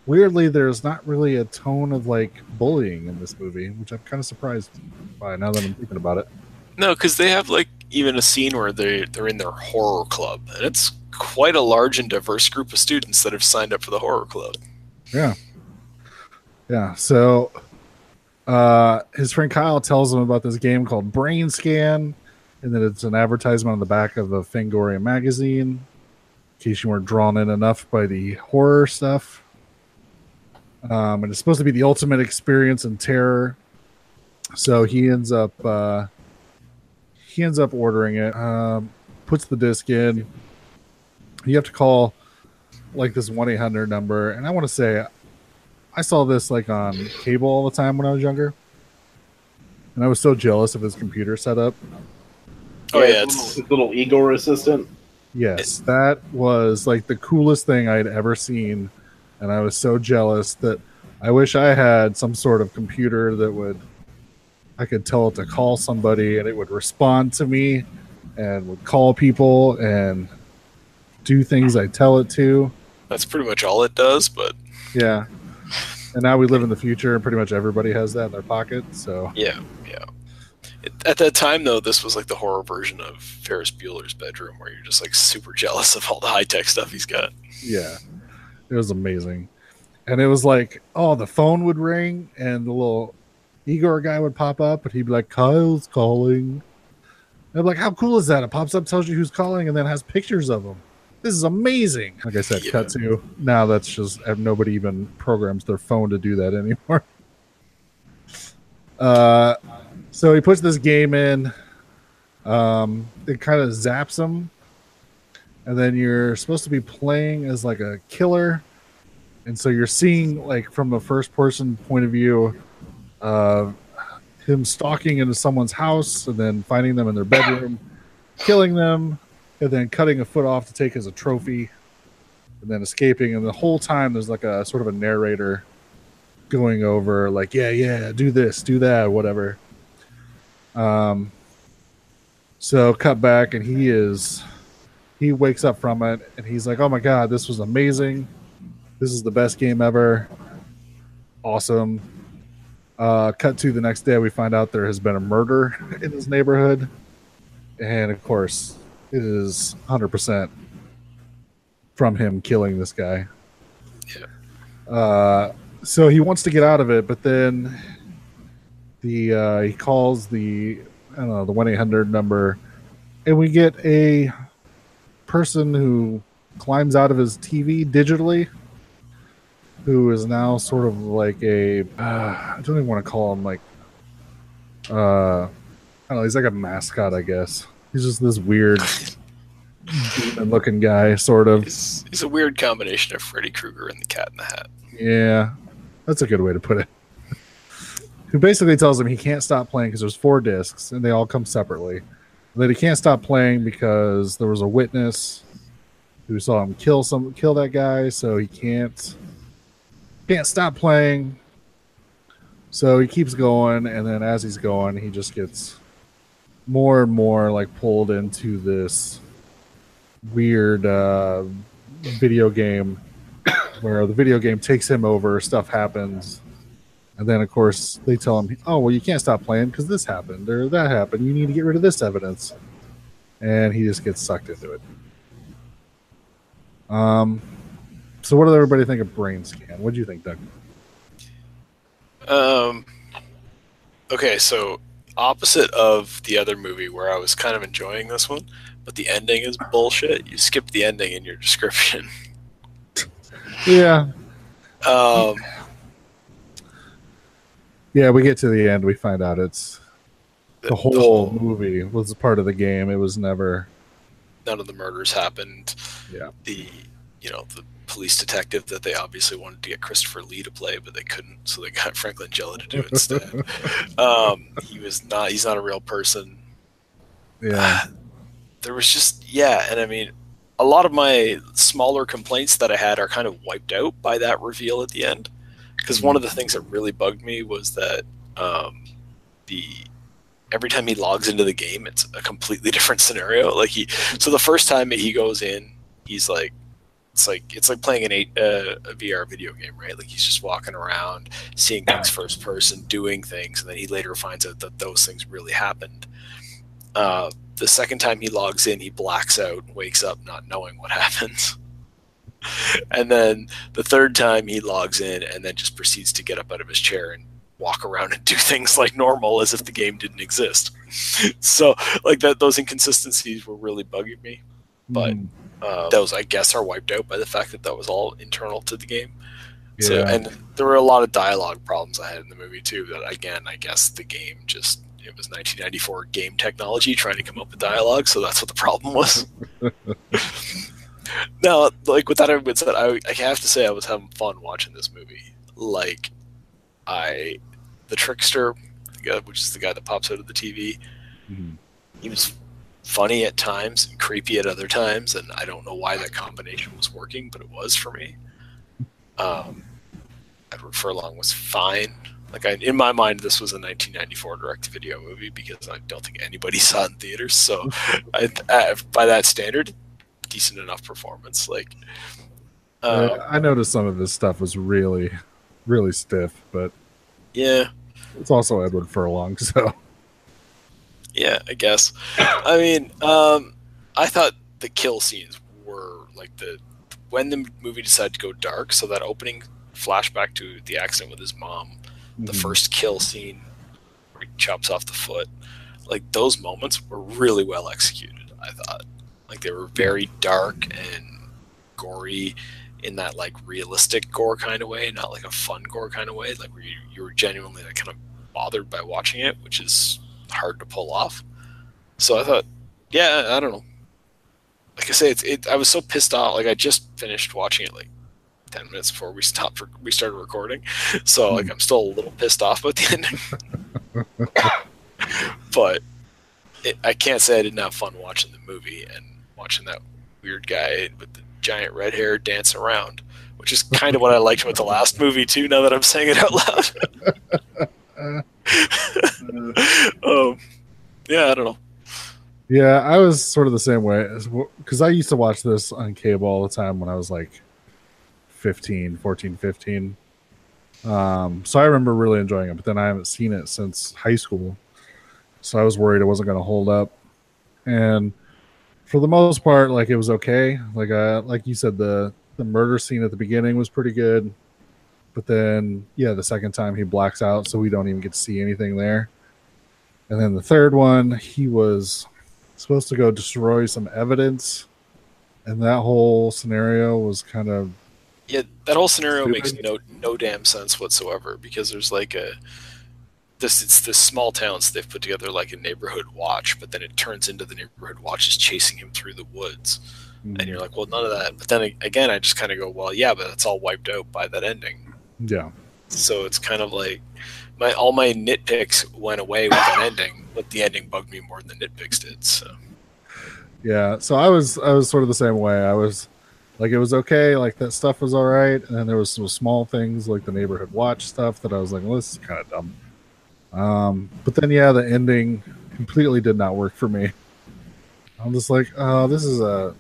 weirdly, there's not really a tone of like bullying in this movie, which I'm kind of surprised by now that I'm thinking about it. No, because they have like even a scene where they're in their horror club, and it's quite a large and diverse group of students that have signed up for the horror club. Yeah. Yeah, so his friend Kyle tells him about this game called Brainscan, and that it's an advertisement on the back of the Fangoria magazine, in case you weren't drawn in enough by the horror stuff. And it's supposed to be the ultimate experience in terror. So he ends up ordering it, puts the disc in. You have to call like this 1-800 number, and I want to say... I saw this like on cable all the time when I was younger, and I was so jealous of his computer setup. Oh yeah, it's his little Igor assistant. Yes, that was like the coolest thing I'd ever seen, and I was so jealous that I wish I had some sort of computer that I could tell it to call somebody and it would respond to me and would call people and do things I tell it to. That's pretty much all it does, but yeah. And now we live in the future, and pretty much everybody has that in their pocket. So yeah. At that time, though, this was like the horror version of Ferris Bueller's bedroom, where you're just like super jealous of all the high tech stuff he's got. Yeah, it was amazing, and it was like, oh, the phone would ring, and the little Igor guy would pop up, and he'd be like, "Kyle's calling." And I'm like, how cool is that? It pops up, tells you who's calling, and then has pictures of him. This is amazing. Like I said, yeah. Cut to now. That's just nobody even programs their phone to do that anymore. So he puts this game in. It kind of zaps him, and then you're supposed to be playing as like a killer, and so you're seeing like from a first-person point of view him stalking into someone's house and then finding them in their bedroom, killing them, and then cutting a foot off to take as a trophy, and then escaping. And the whole time there's like a sort of a narrator going over like, yeah, do this, do that, whatever. So cut back, and he wakes up from it, and he's like, oh my God, this was amazing. This is the best game ever. Awesome. Cut to the next day, we find out there has been a murder in his neighborhood. And of course, it is 100% from him killing this guy. Yeah. So he wants to get out of it, but then he calls the 1-800 number, and we get a person who climbs out of his TV digitally, who is now sort of like a I don't even want to call him like I don't know, he's like a mascot, I guess. He's just this weird demon looking guy, sort of. He's a weird combination of Freddy Krueger and the Cat in the Hat. Yeah, that's a good way to put it. Who basically tells him he can't stop playing because there's 4 discs and they all come separately. That he can't stop playing because there was a witness who saw him kill that guy, so he can't stop playing. So he keeps going, and then as he's going, he just gets more and more like pulled into this weird video game where the video game takes him over, stuff happens. And then, of course, they tell him, oh, well, you can't stop playing because this happened or that happened. You need to get rid of this evidence. And he just gets sucked into it. So what did everybody think of Brainscan? What do you think, Doug? Okay, so opposite of the other movie where I was kind of enjoying this one, but the ending is bullshit. You skipped the ending in your description. Yeah. Yeah, we get to the end. We find out it's the whole movie was part of the game. It was never. None of the murders happened. Yeah. The police detective that they obviously wanted to get Christopher Lee to play, but they couldn't, so they got Frank Langella to do it instead. He's not a real person. Yeah. And I mean, a lot of my smaller complaints that I had are kind of wiped out by that reveal at the end. Because one of the things that really bugged me was that every time he logs into the game, it's a completely different scenario. So the first time he goes in, he's like, it's like playing a VR video game, right? Like he's just walking around, seeing things first person, doing things, and then he later finds out that those things really happened. The second time he logs in, he blacks out, wakes up not knowing what happens. And then the third time he logs in and then just proceeds to get up out of his chair and walk around and do things like normal as if the game didn't exist. So like that, those inconsistencies were really bugging me, but those I guess are wiped out by the fact that was all internal to the game. Yeah. So, and there were a lot of dialogue problems I had in the movie too, that again, I guess the game it was 1994 game technology trying to come up with dialogue. So that's what the problem was. No, like with that, everyone said, I have to say I was having fun watching this movie. Like, the Trickster, which is the guy that pops out of the TV, he was funny at times and creepy at other times, and I don't know why that combination was working, but it was for me. Edward Furlong was fine. Like, in my mind, this was a 1994 direct-to-video movie because I don't think anybody saw it in theaters, so by that standard, decent enough performance. Like I noticed some of this stuff was really, really stiff, but yeah, it's also Edward Furlong, so yeah, I guess. I mean, I thought the kill scenes were like when the movie decided to go dark. So that opening flashback to the accident with his mom, the first kill scene where he chops off the foot, like those moments were really well executed. I thought. Like they were very dark and gory in that like realistic gore kind of way, not like a fun gore kind of way, like where you were genuinely like kind of bothered by watching it, which is hard to pull off. So I thought, yeah, I don't know. Like I say, I was so pissed off. Like I just finished watching it like 10 minutes before we stopped we started recording. So like I'm still a little pissed off about the ending. But I can't say I didn't have fun watching the movie and watching that weird guy with the giant red hair dance around, which is kind of what I liked about the last movie too, now that I'm saying it out loud. Yeah, I don't know. Yeah, I was sort of the same way, because I used to watch this on cable all the time when I was like 14, 15. So I remember really enjoying it, but then I haven't seen it since high school. So I was worried it wasn't going to hold up. And for the most part, like, it was okay. Like you said, the murder scene at the beginning was pretty good. But then, yeah, the second time he blacks out, so we don't even get to see anything there. And then the third one, he was supposed to go destroy some evidence, and that whole scenario was kind of that whole scenario stupid. Makes no damn sense whatsoever, because there's like this small town, so they've put together like a neighborhood watch, but then it turns into the neighborhood watch is chasing him through the woods. And you're like, well, none of that. But then again, I just kind of go, well, yeah, but that's all wiped out by that ending. Yeah, so it's kind of like all my nitpicks went away with an ending, but the ending bugged me more than the nitpicks did. So, yeah. So I was sort of the same way. I was like, it was okay. Like, that stuff was all right. And then there was some small things like the neighborhood watch stuff that I was like, well, this is kind of dumb. But then, yeah, the ending completely did not work for me. I'm just like, oh, this is a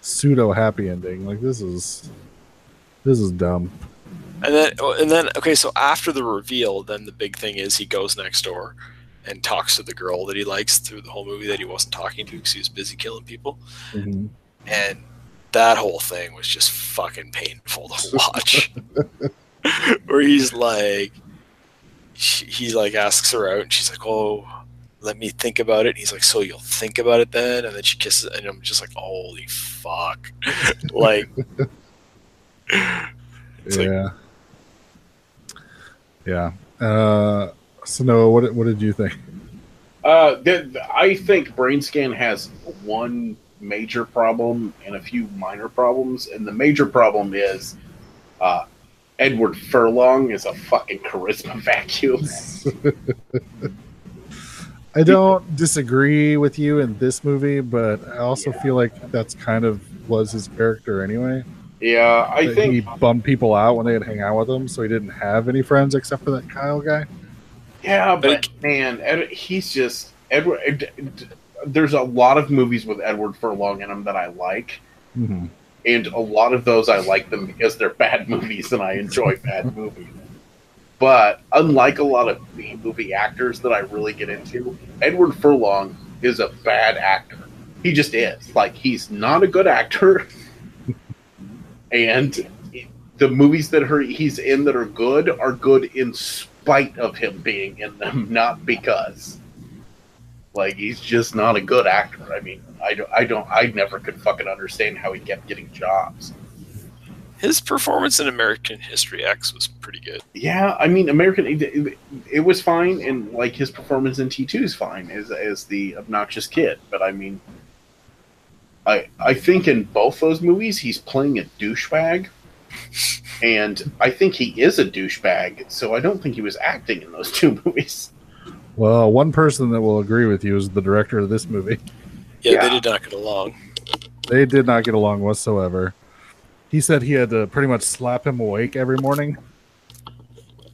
pseudo happy ending. Like, this is dumb. And then, okay, so after the reveal, then the big thing is he goes next door and talks to the girl that he likes through the whole movie that he wasn't talking to because he was busy killing people. Mm-hmm. And that whole thing was just fucking painful to watch. Where he asks her out, and she's like, oh, let me think about it. And he's like, so you'll think about it then? And then she kisses, and I'm just like, holy fuck. Like, it's like... Yeah. So Noah, what did you think? I think Brainscan has one major problem and a few minor problems, and the major problem is Edward Furlong is a fucking charisma vacuum. I don't disagree with you in this movie, but I also feel like that's kind of was his character anyway. Yeah, I think he bummed people out when they'd hang out with him, so he didn't have any friends except for that Kyle guy. Yeah, but man, he's just Edward. There's a lot of movies with Edward Furlong in them that I like, mm-hmm. and a lot of those I like them because they're bad movies, and I enjoy bad movies. But unlike a lot of B movie actors that I really get into, Edward Furlong is a bad actor. He just is. Like, he's not a good actor. And the movies that he's in that are good in spite of him being in them, not because. Like, he's just not a good actor. I mean, I never could fucking understand how he kept getting jobs. His performance in American History X was pretty good. Yeah, I mean, it was fine, and like his performance in T2 is fine as the obnoxious kid. But I mean, I think in both those movies, he's playing a douchebag, and I think he is a douchebag, so I don't think he was acting in those two movies. Well, one person that will agree with you is the director of this movie. Yeah, they did not get along. They did not get along whatsoever. He said he had to pretty much slap him awake every morning,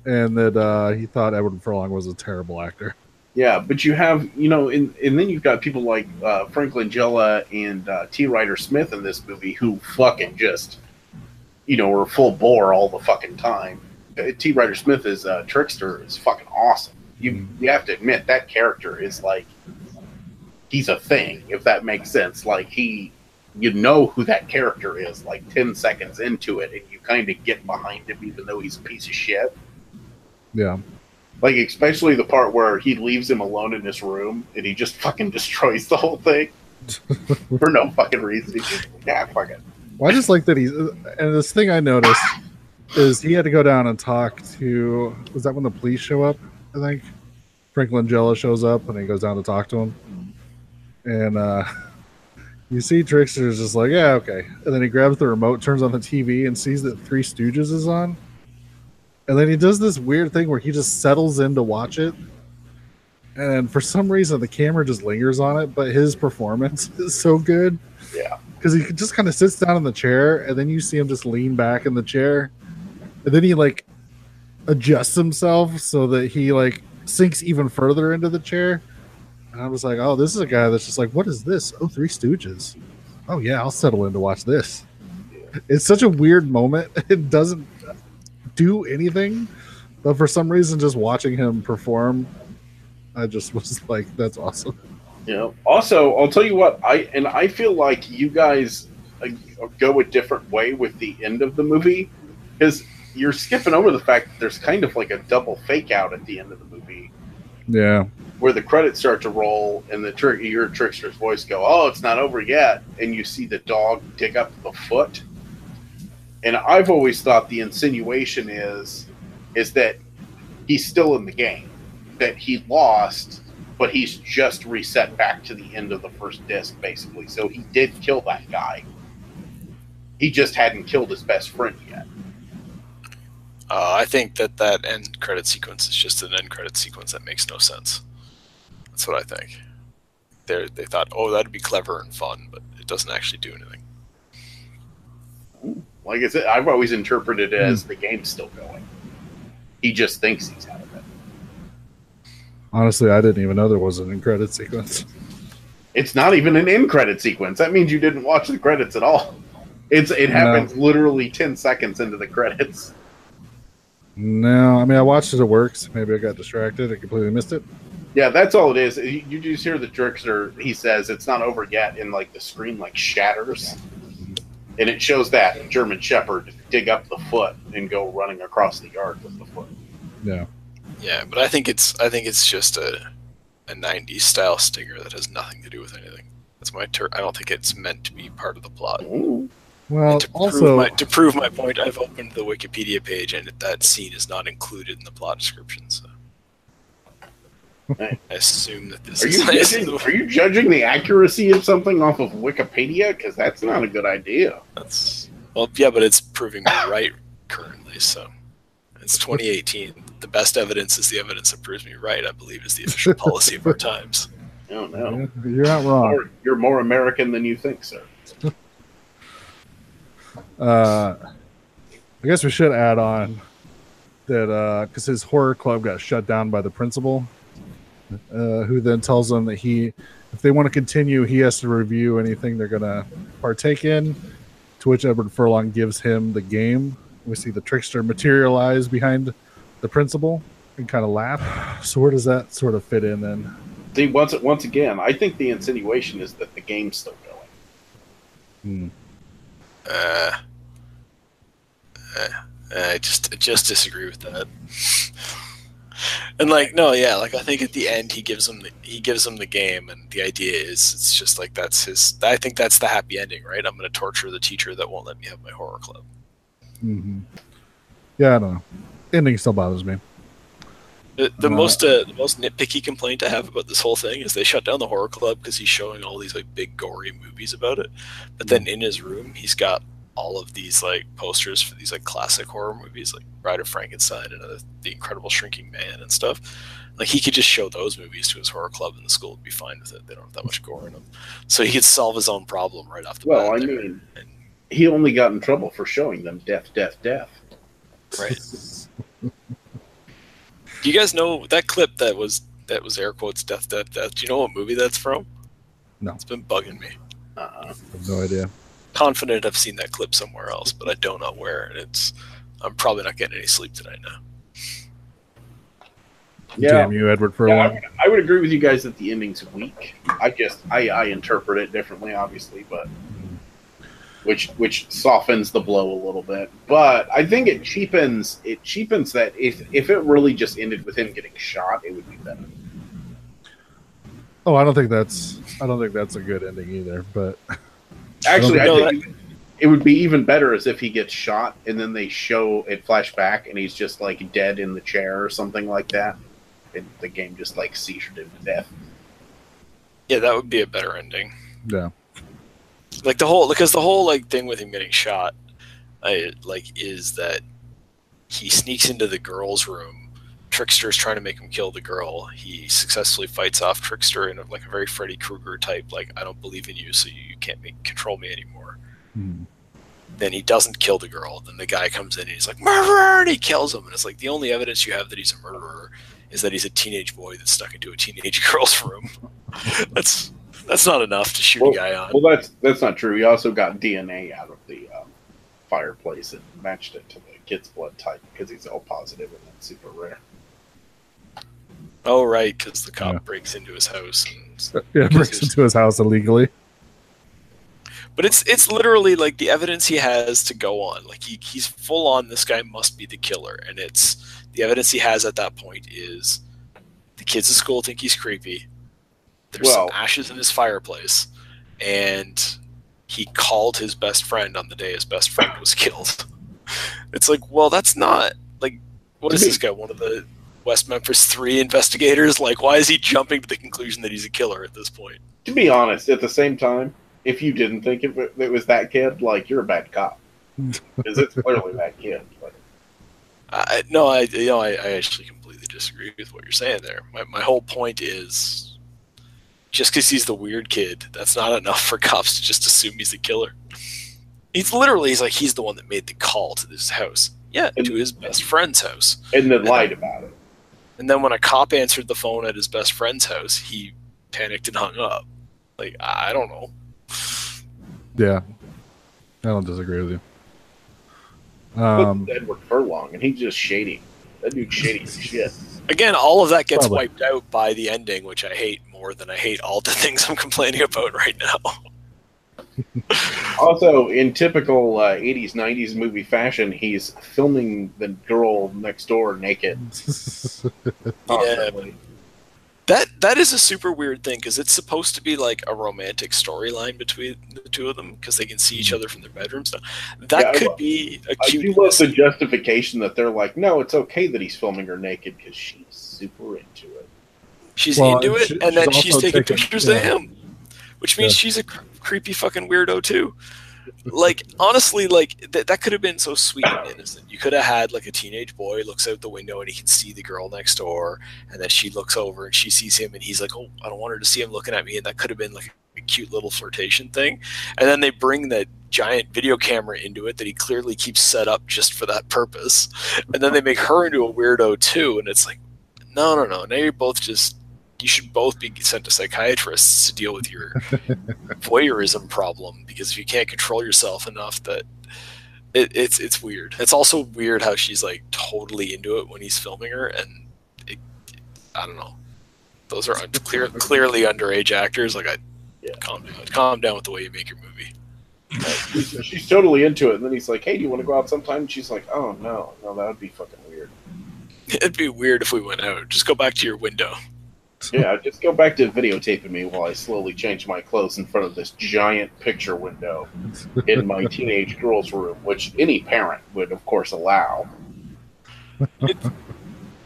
and that he thought Edward Furlong was a terrible actor. Yeah, but you have, and then you've got people like Frank Langella and T. Ryder Smith in this movie who fucking just, are full bore all the fucking time. T. Ryder Smith is Trickster is fucking awesome. You have to admit that character is like, he's a thing, if that makes sense. Like, who that character is like 10 seconds into it, and you kind of get behind him even though he's a piece of shit. Yeah. Like, especially the part where he leaves him alone in his room and he just fucking destroys the whole thing for no fucking reason. Fuck it. Well, I just like that and this thing I noticed is he had to go down and talk to, was that when the police show up? I think Frank Langella shows up and he goes down to talk to him. And You see Trickster is just like, yeah, okay. And then he grabs the remote, turns on the TV, and sees that Three Stooges is on. And then he does this weird thing where he just settles in to watch it. And for some reason, the camera just lingers on it, but his performance is so good. Yeah. Because he just kind of sits down in the chair, and then you see him just lean back in the chair. And then he, like, adjusts himself so that he, like, sinks even further into the chair. And I was like, oh, this is a guy that's just like, what is this? Oh, Three Stooges. Oh, yeah, I'll settle in to watch this. Yeah. It's such a weird moment. It doesn't do anything. But for some reason, just watching him perform, I just was like, that's awesome. Yeah. Also, I'll tell you what, I feel like you guys go a different way with the end of the movie. Because you're skipping over the fact that there's kind of like a double fake out at the end of the movie. Yeah. Where the credits start to roll and the your Trickster's voice go, oh, it's not over yet. And you see the dog dig up the foot. And I've always thought the insinuation is that he's still in the game, that he lost, but he's just reset back to the end of the first disc, basically. So he did kill that guy. He just hadn't killed his best friend yet. I think that end credit sequence is just an end credit sequence that makes no sense. That's what I think. They thought, oh, that'd be clever and fun, but it doesn't actually do anything. Like I said, I've always interpreted it as the game's still going. He just thinks he's out of it. Honestly, I didn't even know there was an end credit sequence. It's not even an end credit sequence. That means you didn't watch the credits at all. It happens literally 10 seconds into the credits. No, I mean, I watched it at work, so maybe I got distracted. I completely missed it. Yeah, that's all it is. You just hear the Trickster, he says, it's not over yet, and like the screen like shatters. And it shows that German Shepherd dig up the foot and go running across the yard with the foot. Yeah. Yeah, but I think it's just a 90s style stinger that has nothing to do with anything. That's my I don't think it's meant to be part of the plot. Ooh. Well, to prove my point, I've opened the Wikipedia page, and that scene is not included in the plot description. So I assume that this is... Are you judging the accuracy of something off of Wikipedia? Because that's not a good idea. Well, yeah, but it's proving me right currently, so... It's 2018. The best evidence is the evidence that proves me right, I believe, is the official policy of our times. Oh, no. You're not wrong. You're more American than you think, sir. I guess we should add on that because his horror club got shut down by the principal, who then tells them that if they want to continue, he has to review anything they're going to partake in, to which Edward Furlong gives him the game. We see the Trickster materialize behind the principal and kind of laugh. So where does that sort of fit in then? See, once again, I think the insinuation is that the game's still going. I just disagree with that. And I think at the end he gives him the game, and the idea is it's just like that's his. I think that's the happy ending, right? I'm going to torture the teacher that won't let me have my horror club. Mm-hmm. Yeah, I don't know. Ending still bothers me. The most nitpicky complaint I have about this whole thing is they shut down the horror club because he's showing all these like big gory movies about it, but then in his room he's got all of these like posters for these like classic horror movies like Bride of Frankenstein and The Incredible Shrinking Man and stuff. Like he could just show those movies to his horror club and the school would be fine with it. They don't have that much gore in them, so he could solve his own problem right off the bat. Well, I mean, he only got in trouble for showing them death, right? Do you guys know that clip that was air quotes death? Do you know what movie that's from? No. It's been bugging me. I have no idea. Confident I've seen that clip somewhere else, but I don't know where. And I'm probably not getting any sleep tonight now. Yeah. Damn you, Edward Furlong. Yeah, I would agree with you guys that the ending's weak. I interpret it differently, obviously, but which softens the blow a little bit, but I think it cheapens that. If it really just ended with him getting shot, it would be better. Oh, I don't think that's a good ending either. But actually, I think it would be even better as if he gets shot and then they show it flashback and he's just like dead in the chair or something like that. And the game just like seizured him to death. Yeah, that would be a better ending. Yeah. Like the whole thing with him getting shot, is that he sneaks into the girl's room. Trickster's trying to make him kill the girl. He successfully fights off Trickster in a very Freddy Krueger type, I don't believe in you, so you can't control me anymore. Hmm. Then he doesn't kill the girl. Then the guy comes in and he's like, murderer, and he kills him. And it's the only evidence you have that he's a murderer is that he's a teenage boy that's stuck into a teenage girl's room. That's not enough to shoot a guy on. Well, that's not true. He also got DNA out of the fireplace and matched it to the kid's blood type because he's O positive and that's super rare. Oh, right, because the cop breaks into his house. Into his house illegally. But it's literally the evidence he has to go on. He's full on, this guy must be the killer. And it's the evidence he has at that point is the kids at school think he's creepy. There's some ashes in his fireplace. And he called his best friend on the day his best friend was killed. It's that's not... what is this guy? One of the West Memphis 3 investigators? Why is he jumping to the conclusion that he's a killer at this point? To be honest, at the same time, if you didn't think it was that kid, you're a bad cop. Because it's clearly that kid. I actually completely disagree with what you're saying there. My whole point is, just because he's the weird kid, that's not enough for cops to just assume he's the killer. He's he's the one that made the call to this house. Yeah, to his best friend's house. And then lied about it. And then when a cop answered the phone at his best friend's house, he panicked and hung up. I don't know. Yeah, I don't disagree with you. Edward Furlong, and he's just shady. That dude's shady as shit. Again, all of that gets wiped out by the ending, which I hate more than I hate all the things I'm complaining about right now. Also, in typical 80s, 90s movie fashion, he's filming the girl next door naked. Yeah. That is a super weird thing because it's supposed to be a romantic storyline between the two of them because they can see each other from their bedrooms. I love the justification that they're no, it's okay that he's filming her naked because she's super into it. She's into it, and then she's taking pictures of him, which means she's a creepy fucking weirdo too. Honestly, that could have been so sweet and innocent. You could have had a teenage boy looks out the window and he can see the girl next door, and then she looks over and she sees him, and he's oh, I don't want her to see him looking at me, and that could have been a cute little flirtation thing. And then they bring that giant video camera into it that he clearly keeps set up just for that purpose, and then they make her into a weirdo too, and it's no. Now you're both just... You should both be sent to psychiatrists to deal with your voyeurism problem because if you can't control yourself enough, that it's weird. It's also weird how she's totally into it when he's filming her, and I don't know. Those are clearly underage actors. Calm down with the way you make your movie. She's totally into it, and then he's like, "Hey, do you want to go out sometime?" And she's like, "Oh no, that would be fucking weird. It'd be weird if we went out. Just go back to your window." Yeah, just go back to videotaping me while I slowly change my clothes in front of this giant picture window in my teenage girl's room, which any parent would, of course, allow.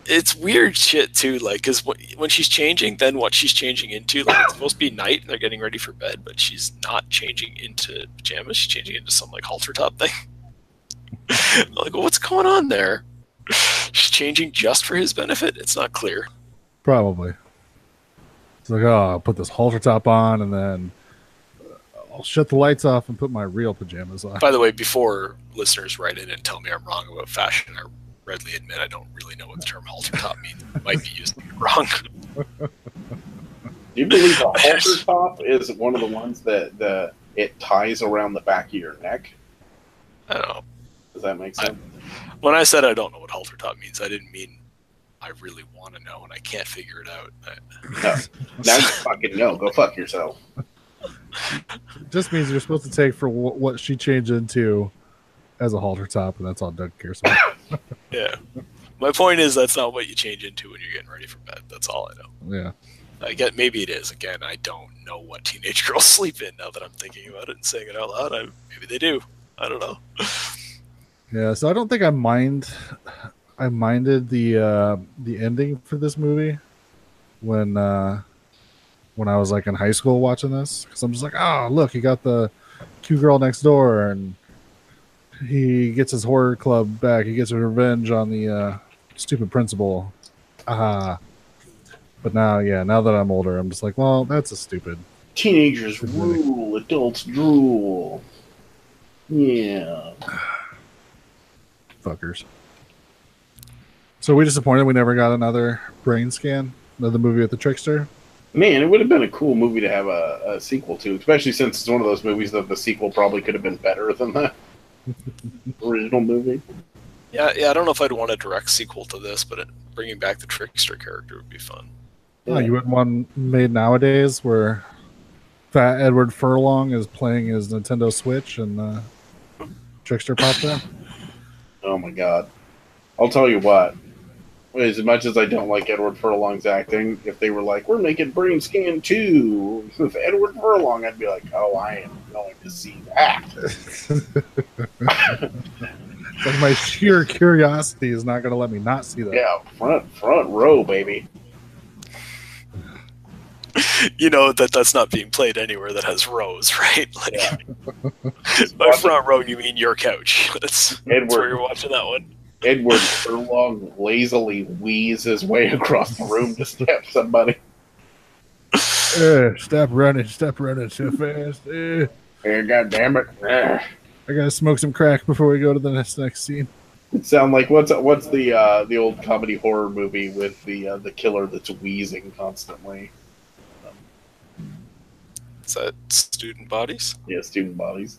It's weird shit, too, because when she's changing, then what she's changing into, it's supposed to be night and they're getting ready for bed, but she's not changing into pajamas. She's changing into some, halter top thing. What's going on there? She's changing just for his benefit? It's not clear. Probably. It's I'll put this halter top on, and then I'll shut the lights off and put my real pajamas on. By the way, before listeners write in and tell me I'm wrong about fashion, I readily admit I don't really know what the term halter top means. It might be used wrong. Do you believe a halter top is one of the ones that it ties around the back of your neck? I don't know. Does that make sense? When I said I don't know what halter top means, I didn't mean... I really want to know, and I can't figure it out. Now you fucking know. Go fuck yourself. It just means you're supposed to take for what she changed into as a halter top, and that's all Doug cares about. Yeah. My point is that's not what you change into when you're getting ready for bed. That's all I know. Yeah. I get maybe it is. Again, I don't know what teenage girls sleep in now that I'm thinking about it and saying it out loud. Maybe they do. I don't know. Yeah, so I don't think I minded the ending for this movie when I was in high school watching this, because I'm just like, oh look, he got the Cute Girl Next Door, and he gets his horror club back. He gets revenge on the stupid principal. But now, yeah, now that I'm older, I'm just like, well, that's a stupid. Teenagers rule, adults drool. Yeah. Fuckers. So we disappointed we never got another brain scan, another movie with the Trickster. Man, it would have been a cool movie to have a sequel to, especially since it's one of those movies that the sequel probably could have been better than the original movie. Yeah, I don't know if I'd want a direct sequel to this, but bringing back the Trickster character would be fun. Oh, you wouldn't want made nowadays where Fat Edward Furlong is playing his Nintendo Switch and the Trickster popped up? Oh my god. I'll tell you what. As much as I don't like Edward Furlong's acting, if they were like, we're making Brainscan 2 with Edward Furlong, I'd be like, oh, I am going to see that. Like my sheer curiosity is not going to let me not see that. Yeah, front row, baby. You know that's not being played anywhere that has rows, right? Like, yeah. By front row, you mean your couch. That's where you're watching that one. Edward Furlong lazily wheezes his way across the room to stab somebody. Stop running so fast. God damn it. I gotta smoke some crack before we go to the next scene. It sounds like what's the old comedy horror movie with the killer that's wheezing constantly? Is that Student Bodies? Yeah, Student Bodies.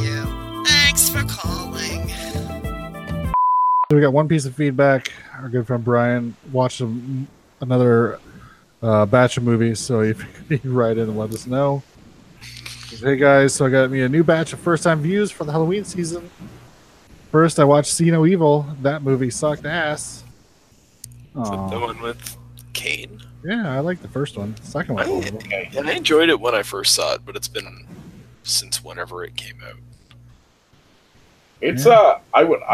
you. Thanks for calling. So we got one piece of feedback. Our good friend Brian watched another batch of movies, so if you can write in and let us know. He said, hey guys, so I got me a new batch of first-time views for the Halloween season. First, I watched See No Evil. That movie sucked ass. Is that the one with Kane? Yeah, I like the first one. The second one. And I enjoyed it when I first saw it, but it's been since whenever it came out. It's I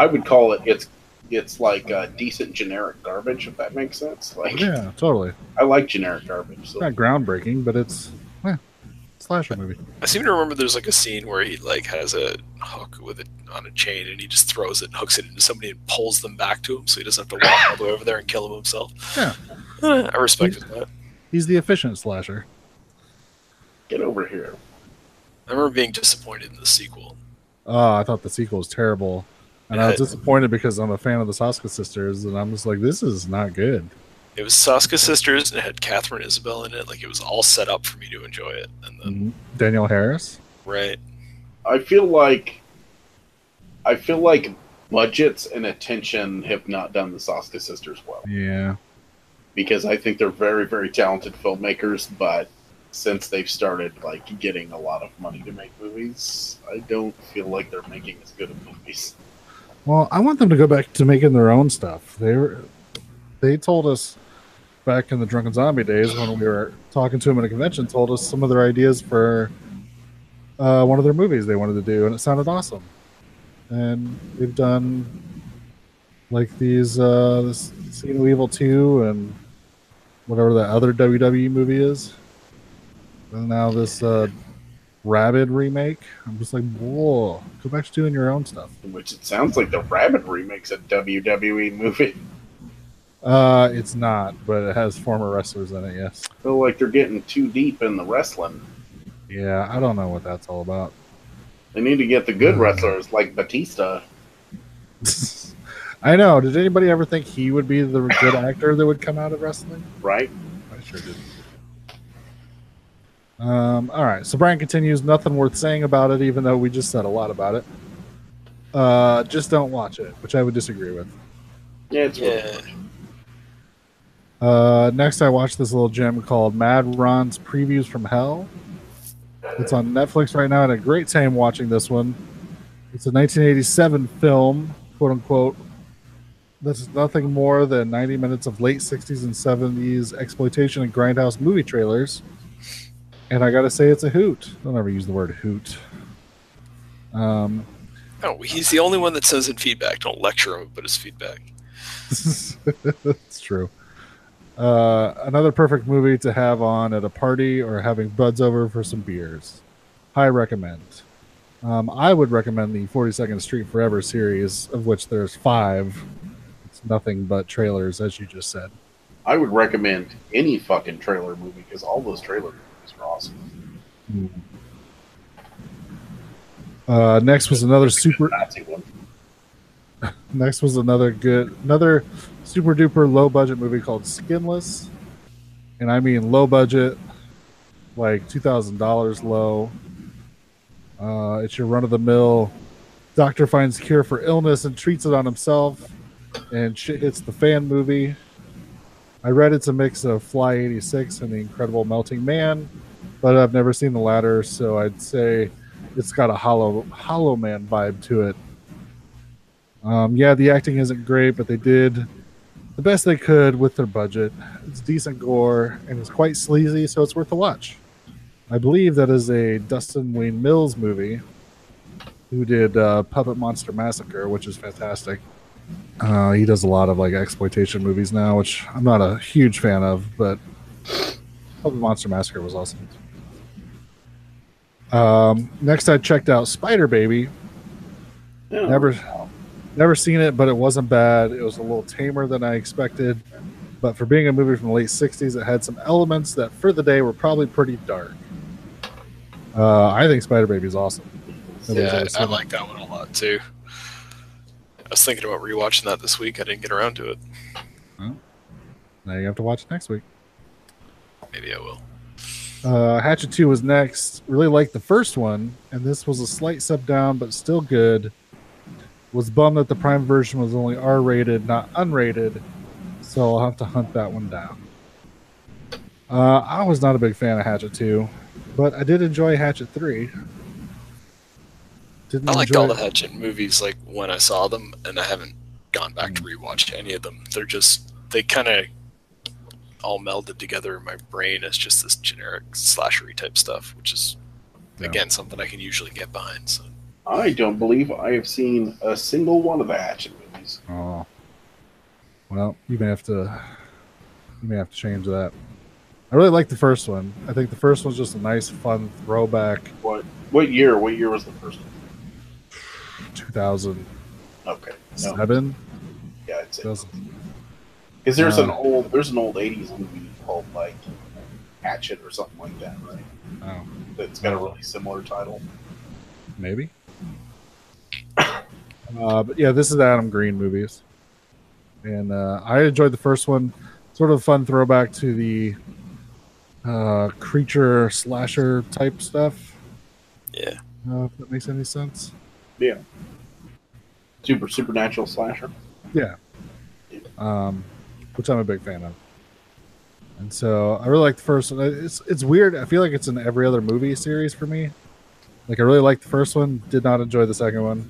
would call it it's like decent generic garbage, if that makes sense. Like, yeah, totally. I like generic garbage. So. Not groundbreaking, but it's slasher movie. I seem to remember there's like a scene where he like has a hook with it on a chain, and he just throws it, and hooks it into somebody, and pulls them back to him, so he doesn't have to walk all the way over there and kill him himself. Yeah, I respected that. He's the efficient slasher. Get over here. I remember being disappointed in the sequel. Oh, I thought the sequel was terrible. And I was disappointed because I'm a fan of the Saska Sisters, and I'm just like, this is not good. It was Saska Sisters, and it had Catherine Isabel in it. Like, it was all set up for me to enjoy it. And then Daniel Harris? Right. I feel like budgets and attention have not done the Saska Sisters well. Yeah. Because I think they're very, very talented filmmakers, but since they've started like getting a lot of money to make movies, I don't feel like they're making as good of movies. Well, I want them to go back to making their own stuff. They told us back in the Drunken Zombie days when we were talking to them at a convention, told us some of their ideas for one of their movies they wanted to do, and it sounded awesome. And they've done like these See No Evil 2 and whatever that other WWE movie is. And now this Rabid remake. I'm just like, whoa, go back to doing your own stuff. Which it sounds like the Rabid remake's a WWE movie. It's not, but it has former wrestlers in it, yes. I feel like they're getting too deep in the wrestling. Yeah, I don't know what that's all about. They need to get the good wrestlers, like Batista. I know. Did anybody ever think he would be the good actor that would come out of wrestling? Right. I sure didn't. All right, so Brian continues, nothing worth saying about it, even though we just said a lot about it. Just don't watch it, which I would disagree with. Yeah, it's Next, I watched this little gem called Mad Ron's Previews from Hell. It's on Netflix right now. I had a great time watching this one. It's a 1987 film, quote unquote. This is nothing more than 90 minutes of late 60s and 70s exploitation and grindhouse movie trailers. And I gotta say, it's a hoot. Don't ever use the word hoot. Oh, he's the only one that says in feedback. Don't lecture him, but it's feedback. That's true. Another perfect movie to have on at a party or having buds over for some beers. High recommend. I would recommend the 42nd Street Forever series, of which there's 5. It's nothing but trailers, as you just said. I would recommend any fucking trailer movie, because all those trailer movies are awesome. Mm-hmm. Next was another super. Next was another super duper low budget movie called Skinless, and I mean low budget, like $2,000 low. It's your run of the mill. Doctor finds cure for illness and treats it on himself, and shit hits the fan movie. I read it's a mix of Fly 86 and The Incredible Melting Man, but I've never seen the latter, so I'd say it's got a Hollow Man vibe to it. Yeah, the acting isn't great, but they did the best they could with their budget. It's decent gore, and it's quite sleazy, so it's worth a watch. I believe that is a Dustin Wayne Mills movie, who did Puppet Monster Massacre, which is fantastic. He does a lot of like exploitation movies now, which I'm not a huge fan of, but Puppet Monster Massacre was awesome. Next I checked out Spider Baby. Yeah. Never seen it, but it wasn't bad. It was a little tamer than I expected, but for being a movie from the late 60s, it had some elements that for the day were probably pretty dark. I think Spider Baby is awesome. Yeah, I like that one a lot too. I was thinking about rewatching that this week. I didn't get around to it. Well, now you have to watch it next week. Maybe I will. Hatchet 2 was next. Really liked the first one, and this was a slight step down, but still good. Was bummed that the Prime version was only R-rated, not unrated, so I'll have to hunt that one down. I was not a big fan of Hatchet 2, but I did enjoy Hatchet 3. I liked all the Hatchet movies like when I saw them, and I haven't gone back to rewatch any of them. They're just, they kind of all melded together in my brain as just this generic slashery type stuff, which is, again, something I can usually get behind. So. I don't believe I have seen a single one of the Hatchet movies. Oh, well, you may have to change that. I really like the first one. I think the first one's just a nice, fun throwback. What year? What year was the first one? 2000. Okay. No. 7. Yeah, I'd say. Because there's an old 80s movie called like Hatchet or something like that, right? Oh. That's got a really similar title. Maybe. But yeah, this is Adam Green movies, and I enjoyed the first one. Sort of a fun throwback to the creature slasher type stuff. Yeah. If that makes any sense. Yeah. Supernatural slasher. Yeah. Which I'm a big fan of. And so I really like the first one. It's weird. I feel like it's in every other movie series for me. Like I really liked the first one, did not enjoy the second one.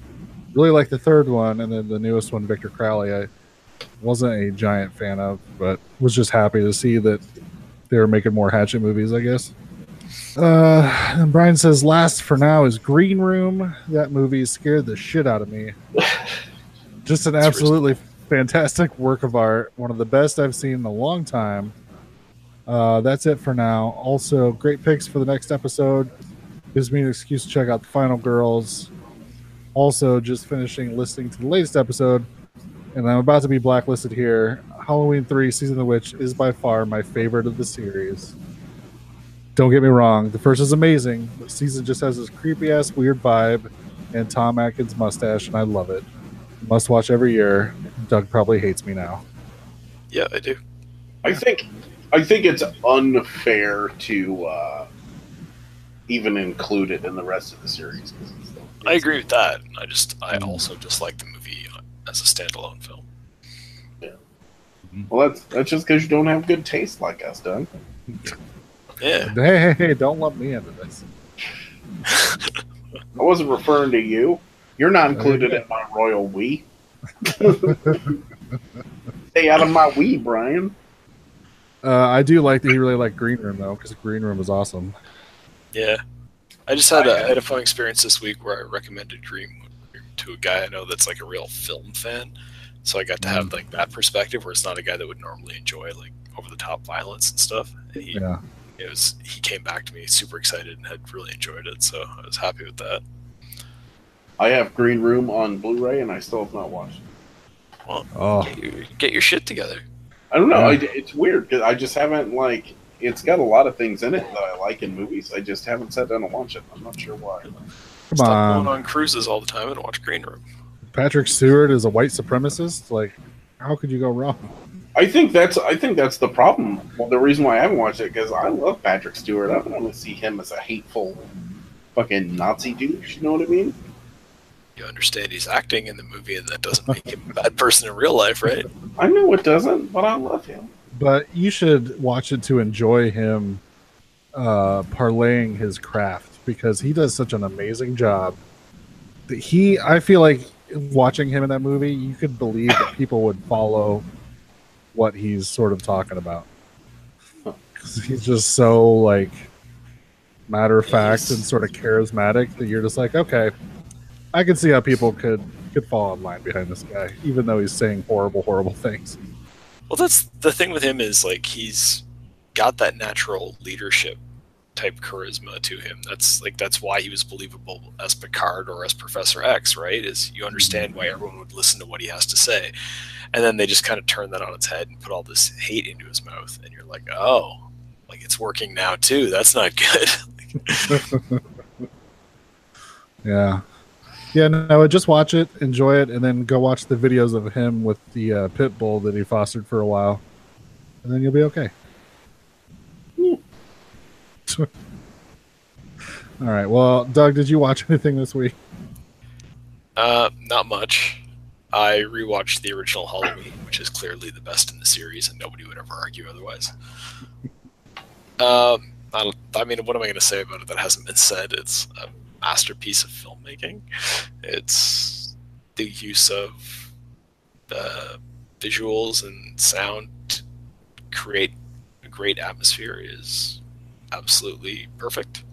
Really liked the third one, and then the newest one, Victor Crowley, I wasn't a giant fan of, but was just happy to see that they were making more Hatchet movies, I guess. And Brian says, last for now is Green Room. That movie scared the shit out of me. Just an absolutely fantastic work of art. One of the best I've seen in a long time. That's it for now. Also, great picks for the next episode. Gives me an excuse to check out the Final Girls. Also, just finishing listening to the latest episode, and I'm about to be blacklisted here. Halloween 3 Season of the Witch is by far my favorite of the series. Don't get me wrong, the first is amazing, but season just has this creepy-ass weird vibe and Tom Atkins mustache, and I love it. Must watch every year. Doug probably hates me now. Yeah, I do. I think it's unfair to even include it in the rest of the series. I agree with that. I also just like the movie as a standalone film. Yeah. Well, that's just because you don't have good taste like us, Doug. Yeah. Hey, don't lump me into this. I wasn't referring to you. You're not included in my royal we. Stay out of my we, Brian. I do like that he really liked Green Room, though, because Green Room was awesome. Yeah. I just had a fun experience this week where I recommended Green Room to a guy I know that's like a real film fan. So I got to have like that perspective where it's not a guy that would normally enjoy like over-the-top violence and stuff. And he came back to me super excited and had really enjoyed it, so I was happy with that. I have Green Room on Blu-ray, and I still have not watched it. Well, get your shit together. I don't know. Yeah. It's weird, because I just haven't, like... It's got a lot of things in it that I like in movies. I just haven't sat down and watched it. I'm not sure why. Stop going on cruises all the time and watch Green Room. Patrick Stewart is a white supremacist? Like, how could you go wrong? I think that's the problem. Well, the reason why I haven't watched it, because I love Patrick Stewart. I don't want to see him as a hateful fucking Nazi douche. You know what I mean? You understand he's acting in the movie, and that doesn't make him a bad person in real life, right? I know it doesn't, but I love him. But you should watch it to enjoy him parlaying his craft, because he does such an amazing job. I feel like watching him in that movie, you could believe that people would follow what he's sort of talking about. Because he's just so, like, matter-of-fact and sort of charismatic that you're just like, okay, I can see how people could fall in line behind this guy, even though he's saying horrible, horrible things. Well, that's the thing with him is, like, he's got that natural leadership type charisma to him. That's why he was believable as Picard or as Professor X, right? Is you understand why everyone would listen to what he has to say. And then they just kind of turn that on its head and put all this hate into his mouth. And you're like, oh, like, it's working now, too. That's not good. Yeah. Yeah, no, just watch it, enjoy it, and then go watch the videos of him with the pit bull that he fostered for a while. And then you'll be okay. Yeah. All right, well, Doug, did you watch anything this week? Not much. I rewatched the original Halloween, which is clearly the best in the series, and nobody would ever argue otherwise. I mean, what am I going to say about it that hasn't been said? It's... masterpiece of filmmaking. It's the use of visuals and sound to create a great atmosphere is absolutely perfect.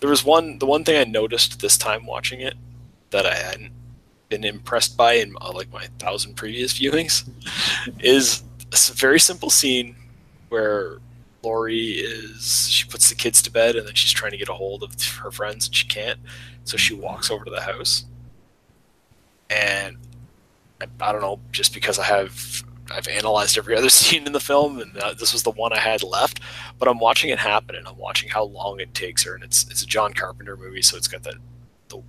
There was the one thing I noticed this time watching it that I hadn't been impressed by in like my 1,000 previous viewings is a very simple scene where Lori she puts the kids to bed, and then she's trying to get a hold of her friends, and she can't, so she walks over to the house. And I don't know, just because I've analyzed every other scene in the film, and this was the one I had left, but I'm watching it happen, and I'm watching how long it takes her, and it's a John Carpenter movie, so it's got the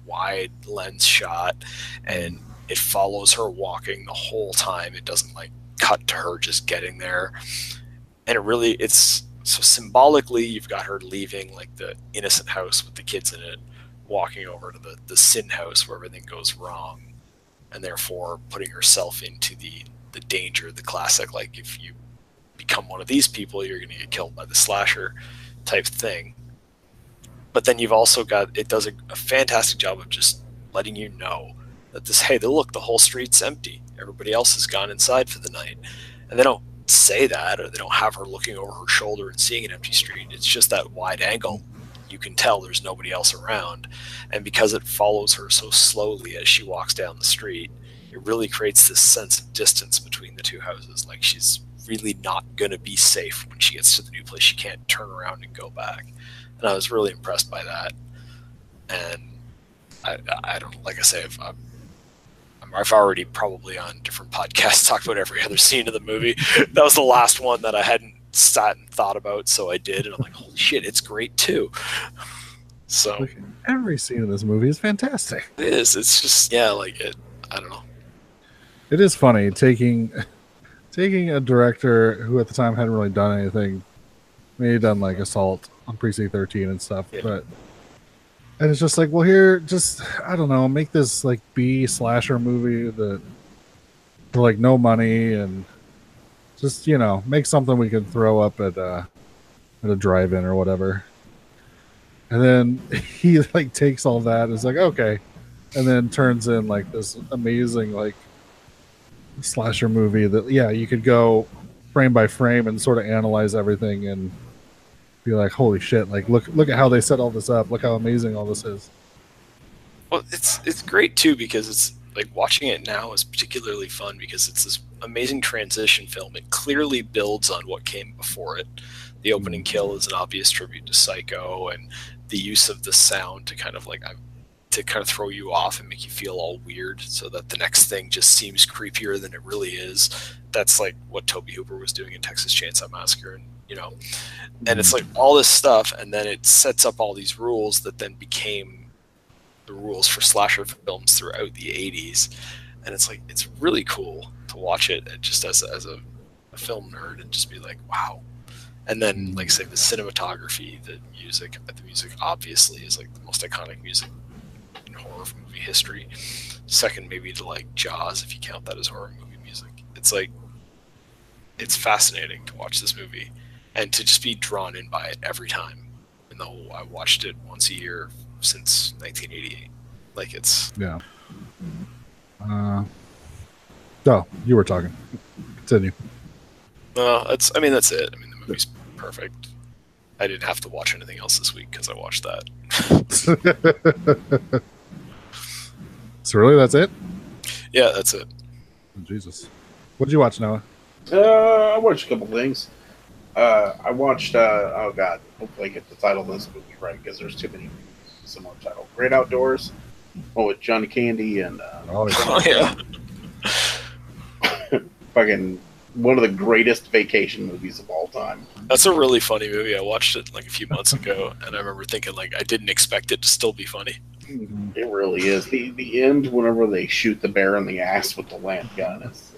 wide lens shot, and it follows her walking the whole time. It doesn't, like, cut to her just getting there. And it's so symbolically, you've got her leaving, like, the innocent house with the kids in it, walking over to the sin house where everything goes wrong, and therefore putting herself into the danger, the classic, like, if you become one of these people, you're going to get killed by the slasher type thing. But then you've also got, it does a fantastic job of just letting you know that look, the whole street's empty. Everybody else has gone inside for the night. And they don't say that, or they don't have her looking over her shoulder and seeing an empty street. It's just that wide angle. You can tell there's nobody else around, and because it follows her so slowly as she walks down the street, it really creates this sense of distance between the two houses. Like, she's really not going to be safe when she gets to the new place. She can't turn around and go back. And I was really impressed by that. And I don't, like I say, I've already probably on different podcasts talked about every other scene of the movie. That was the last one that I hadn't sat and thought about, so I did, and I'm like, holy shit, it's great too. So every scene in this movie is fantastic. It is. It's just, yeah, like, it, I don't know. It is funny taking a director who at the time hadn't really done anything, maybe done like Assault on Precinct 13 and stuff, yeah. But and it's just like, well, here, just, I don't know, make this, like, B slasher movie that for, like, no money and Just, you know, make something we can throw up at a drive-in or whatever. And then he, like, takes all that and is like, okay. And then turns in, like, this amazing, like, slasher movie that, yeah, you could go frame by frame and sort of analyze everything and be like, holy shit, like, look at how they set all this up. Look how amazing all this is. Well, it's great, too, because it's, like, watching it now is particularly fun because it's this amazing transition film. It clearly builds on what came before it. The opening kill is an obvious tribute to Psycho, and the use of the sound to kind of like throw you off and make you feel all weird so that the next thing just seems creepier than it really is. That's like what Tobe Hooper was doing in Texas Chainsaw Massacre, and you know, and it's like all this stuff, and then it sets up all these rules that then became the rules for slasher films throughout the 80s. And it's like, it's really cool to watch it just as a film nerd and just be like, wow. And then, like, say, the cinematography, the music obviously is like the most iconic music in horror movie history. Second, maybe to like Jaws, if you count that as horror movie music. It's like, it's fascinating to watch this movie and to just be drawn in by it every time. And though I watched it once a year since 1988, like it's yeah. Oh, you were talking. Continue. No, I mean, that's it. I mean, the movie's perfect. I didn't have to watch anything else this week because I watched that. So really, that's it? Yeah, that's it. Oh, Jesus. What did you watch, Noah? I watched a couple things. I watched, oh God, hopefully I get the title of this movie right because there's too many similar titles. Great Outdoors. Oh, with John Candy and... oh, yeah. Fucking one of the greatest vacation movies of all time. That's a really funny movie. I watched it like a few months ago, and I remember thinking, like, I didn't expect it to still be funny. It really is. The end, whenever they shoot the bear in the ass with the lamp gun, is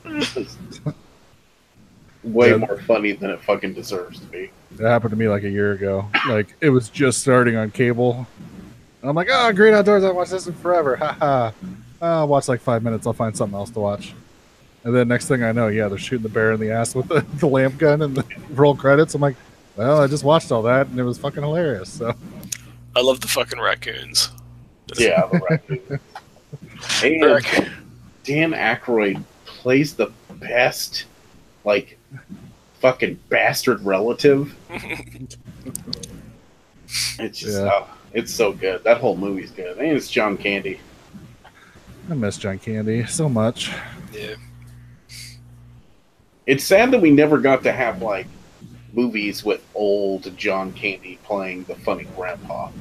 way more funny than it fucking deserves to be. That happened to me like a year ago. Like, it was just starting on cable. And I'm like, oh, Great Outdoors, I watched this in forever. Ha ha. I'll watch like 5 minutes. I'll find something else to watch. And then next thing I know, yeah, they're shooting the bear in the ass with the lamp gun and the roll credits. I'm like, well, I just watched all that, and it was fucking hilarious. So, I love the fucking raccoons. Yeah, the raccoons. And Dan Aykroyd plays the best, like, fucking bastard relative. It's just, yeah. It's so good. That whole movie's good. And it's John Candy. I miss John Candy so much. Yeah. It's sad that we never got to have, like, movies with old John Candy playing the funny grandpa.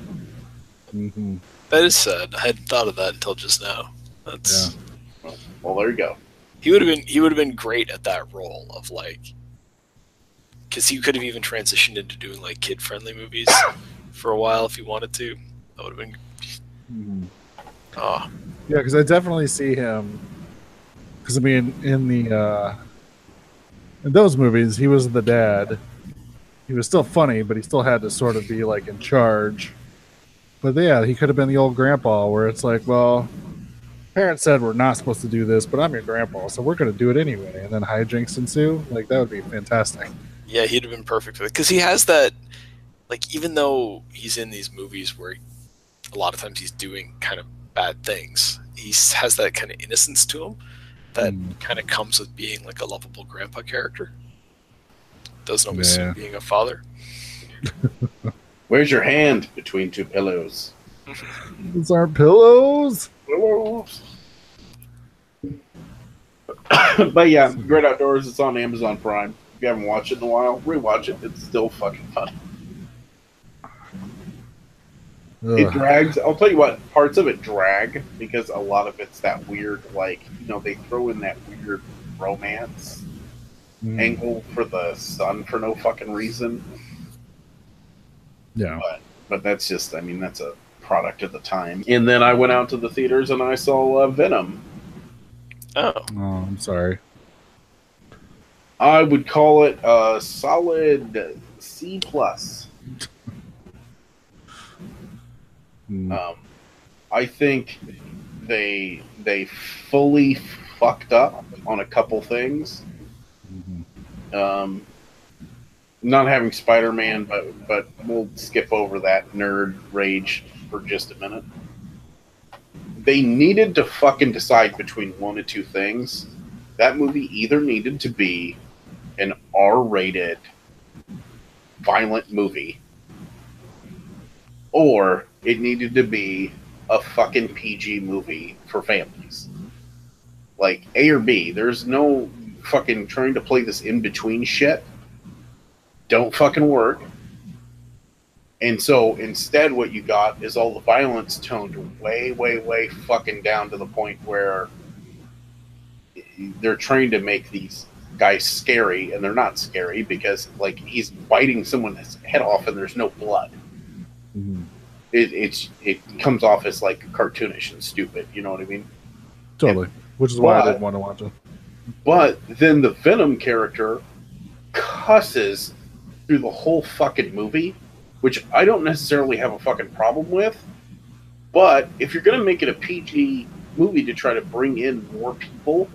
Mm-hmm. That is sad. I hadn't thought of that until just now. That's yeah. Well, there you go. He would have been great at that role of, like... Because he could have even transitioned into doing, like, kid-friendly movies for a while if he wanted to. That would have been... Mm. Oh. Yeah, because I definitely see him... Because, I mean, in those movies, he was the dad. He was still funny, but he still had to sort of be, like, in charge. But, yeah, he could have been the old grandpa where it's like, well, parents said we're not supposed to do this, but I'm your grandpa, so we're going to do it anyway. And then hijinks ensue. Like, that would be fantastic. Yeah, he'd have been perfect for it. Because he has that, like, even though he's in these movies where a lot of times he's doing kind of bad things, he has that kind of innocence to him. That kind of comes with being like a lovable grandpa character. Doesn't always seem being a father. Where's your hand between two pillows? These aren't pillows. But yeah, Great Outdoors. It's on Amazon Prime. If you haven't watched it in a while, rewatch it. It's still fucking fun. It drags. I'll tell you what, parts of it drag because a lot of it's that weird, like, you know, they throw in that weird romance angle for the son for no fucking reason. Yeah. But that's just, I mean, that's a product of the time. And then I went out to the theaters and I saw Venom. Oh, I'm sorry. I would call it a solid C+. I think they fully fucked up on a couple things. Not having Spider-Man, but we'll skip over that nerd rage for just a minute. They needed to fucking decide between one of two things. That movie either needed to be an R-rated violent movie, or it needed to be a fucking PG movie for families. Like, A or B. There's no fucking trying to play this in-between shit. Don't fucking work. And so, instead, what you got is all the violence toned way, way, way fucking down to the point where they're trying to make these guys scary, and they're not scary because, like, he's biting someone's head off and there's no blood. Mm-hmm. It comes off as, like, cartoonish and stupid, you know what I mean? Totally. Which is why I didn't want to watch it. But then the Venom character cusses through the whole fucking movie, which I don't necessarily have a fucking problem with, but if you're going to make it a PG movie to try to bring in more people,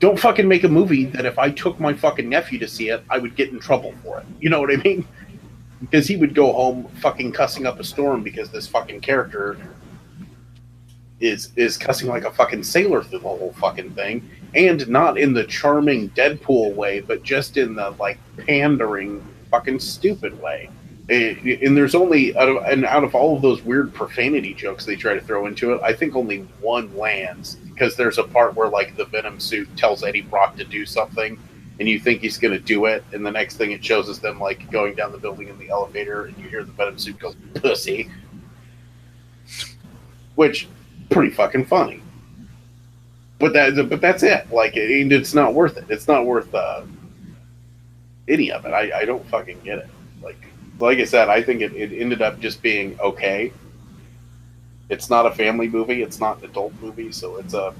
don't fucking make a movie that if I took my fucking nephew to see it, I would get in trouble for it. You know what I mean? Because he would go home fucking cussing up a storm because this fucking character is cussing like a fucking sailor through the whole fucking thing, and not in the charming Deadpool way, but just in the, like, pandering fucking stupid way. And there's only, out of all of those weird profanity jokes they try to throw into it, I think only one lands, because there's a part where, like, the Venom suit tells Eddie Brock to do something, and you think he's going to do it, and the next thing it shows is them, like, going down the building in the elevator, and you hear the Venom suit goes, pussy. Which... pretty fucking funny, but that's it. Like, it's not worth it. It's not worth any of it. I don't fucking get it. Like I said, I think it ended up just being okay. It's not a family movie. It's not an adult movie. So it's a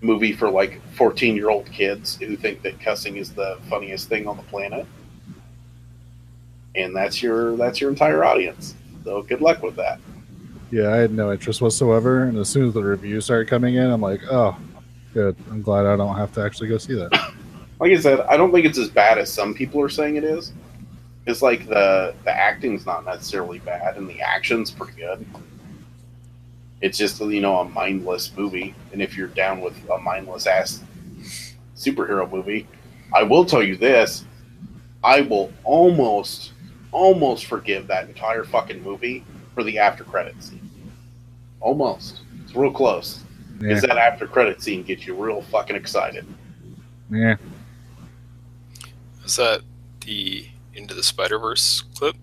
movie for like 14-year-old kids who think that cussing is the funniest thing on the planet, and that's your entire audience. So good luck with that. Yeah, I had no interest whatsoever, and as soon as the reviews started coming in, I'm like, oh, good. I'm glad I don't have to actually go see that. Like I said, I don't think it's as bad as some people are saying it is. It's like the acting's not necessarily bad, and the action's pretty good. It's just, you know, a mindless movie, and if you're down with a mindless-ass superhero movie, I will tell you this, I will almost forgive that entire fucking movie for the after credit scene. Almost. It's real close. Because that after credit scene gets you real fucking excited. Yeah. Is that the Into the Spider-Verse clip?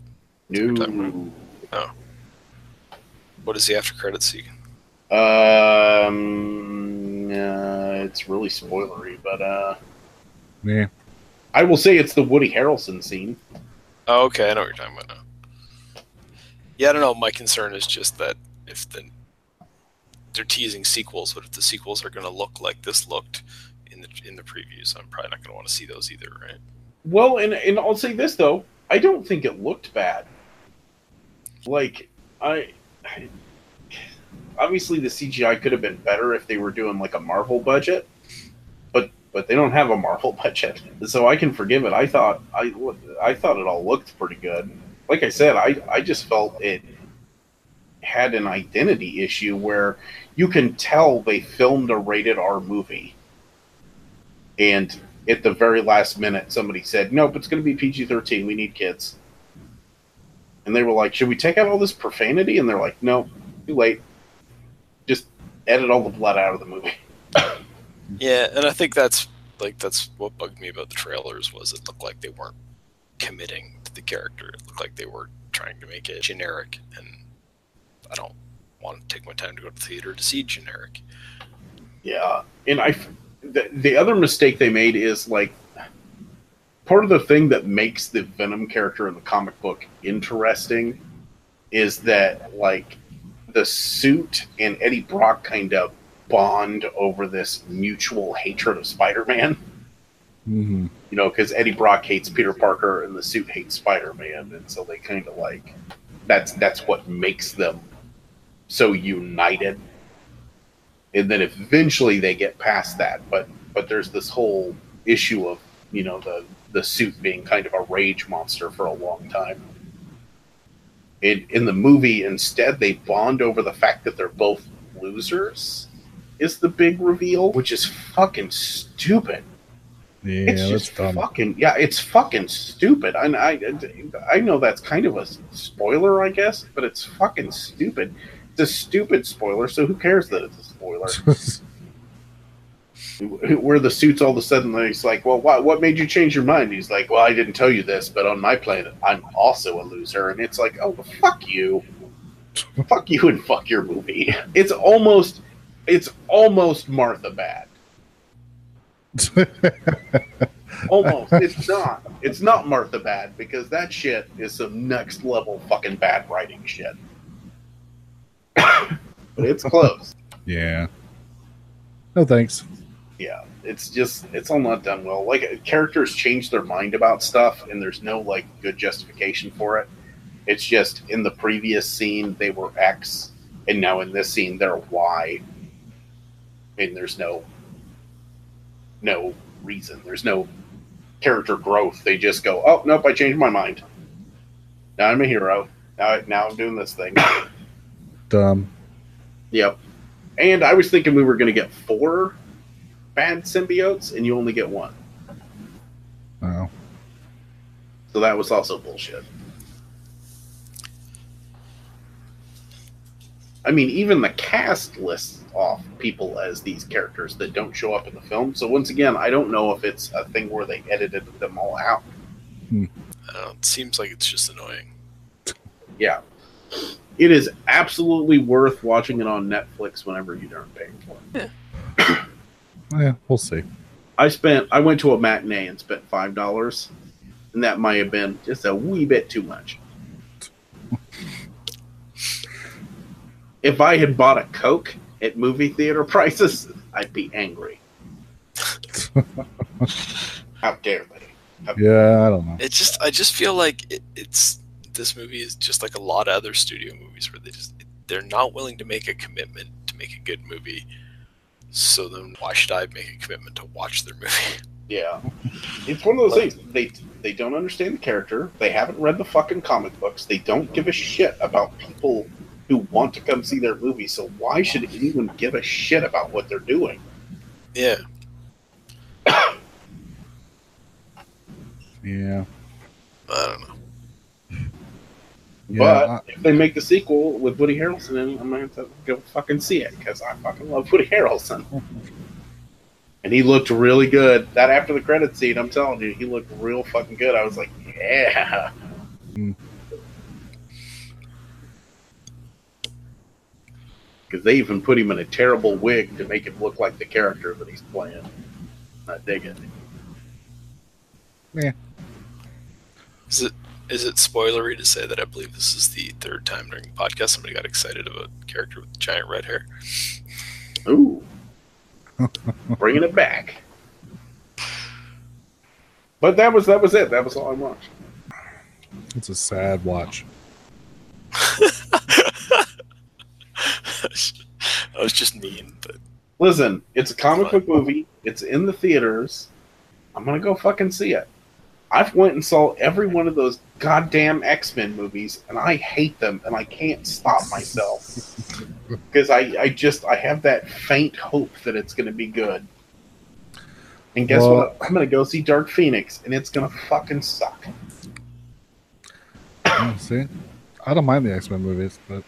No. Oh. What is the after credit scene? It's really spoilery, but yeah. I will say it's the Woody Harrelson scene. Oh, okay, I know what you're talking about now. Yeah, I don't know. My concern is just that if they're teasing sequels, but if the sequels are going to look like this looked in the previews, I'm probably not going to want to see those either, right? Well, and I'll say this though, I don't think it looked bad. Like, I obviously the CGI could have been better if they were doing like a Marvel budget, but they don't have a Marvel budget, so I can forgive it. I thought it all looked pretty good. Like I said, I just felt it had an identity issue where you can tell they filmed a rated R movie. And at the very last minute, somebody said, nope, it's going to be PG-13. We need kids. And they were like, should we take out all this profanity? And they're like, no, too late. Just edit all the blood out of the movie. Yeah, and I think that's what bugged me about the trailers was it looked like they weren't committing to the character. It looked like they were trying to make it generic, and I don't want to take my time to go to the theater to see generic. Yeah, and the other mistake they made is, like, part of the thing that makes the Venom character in the comic book interesting is that, like, the suit and Eddie Brock kind of bond over this mutual hatred of Spider-Man. Mm-hmm. You know, because Eddie Brock hates Peter Parker and the suit hates Spider-Man, and so they kind of like that's what makes them so united. And then eventually they get past that, but there's this whole issue of you know, the suit being kind of a rage monster for a long time. In the movie, instead, they bond over the fact that they're both losers is the big reveal, which is fucking stupid. Yeah, it's just dumb. It's fucking stupid. I know that's kind of a spoiler, I guess, but it's fucking stupid. It's a stupid spoiler, so who cares that it's a spoiler? Where the suit's all of a sudden, he's like, well, what made you change your mind? He's like, well, I didn't tell you this, but on my planet, I'm also a loser. And it's like, oh, well, fuck you. Fuck you and fuck your movie. It's almost Martha bad. Almost. It's not Martha bad, because that shit is some next level fucking bad writing shit. But it's close. Yeah. No thanks. Yeah, it's all not done well. Like, characters change their mind about stuff, and there's no, like, good justification for it. It's just, in the previous scene, they were X, and now in this scene, they're Y. And there's no reason. There's no character growth. They just go, oh, nope, I changed my mind. Now I'm a hero. Now I'm doing this thing. Dumb. Yep. And I was thinking we were going to get 4 bad symbiotes, and you only get 1. Oh. So that was also bullshit. I mean, even the cast lists off people as these characters that don't show up in the film. So once again, I don't know if it's a thing where they edited them all out. It seems like it's just annoying. Yeah. It is absolutely worth watching it on Netflix whenever you aren't paying for it. Yeah. Yeah, we'll see. I went to a matinee and spent $5, and that might have been just a wee bit too much. If I had bought a Coke at movie theater prices, I'd be angry. How dare they? I don't know. I just feel like it's. This movie is just like a lot of other studio movies where they're not willing to make a commitment to make a good movie. So then why should I make a commitment to watch their movie? Yeah. It's one of those things. They don't understand the character. They haven't read the fucking comic books. They don't give a shit about people who want to come see their movie. So why should anyone give a shit about what they're doing? Yeah. Yeah. I don't know. Yeah, but if they make the sequel with Woody Harrelson in it, I'm going to have to go fucking see it, because I fucking love Woody Harrelson. And he looked really good. That after the credits scene, I'm telling you, he looked real fucking good. I was like, yeah. Because they even put him in a terrible wig to make him look like the character that he's playing. I dig it. Yeah. Is it spoilery to say that I believe this is the third time during the podcast somebody got excited about a character with giant red hair? Ooh. Bringing it back. But that was it. That was all I watched. It's a sad watch. I was just mean. But listen, it's a comic book movie. It's in the theaters. I'm going to go fucking see it. I've went and saw every one of those goddamn X-Men movies, and I hate them, and I can't stop myself. Because I have that faint hope that it's going to be good. And guess what? I'm going to go see Dark Phoenix, and it's going to fucking suck. See? I don't mind the X-Men movies, but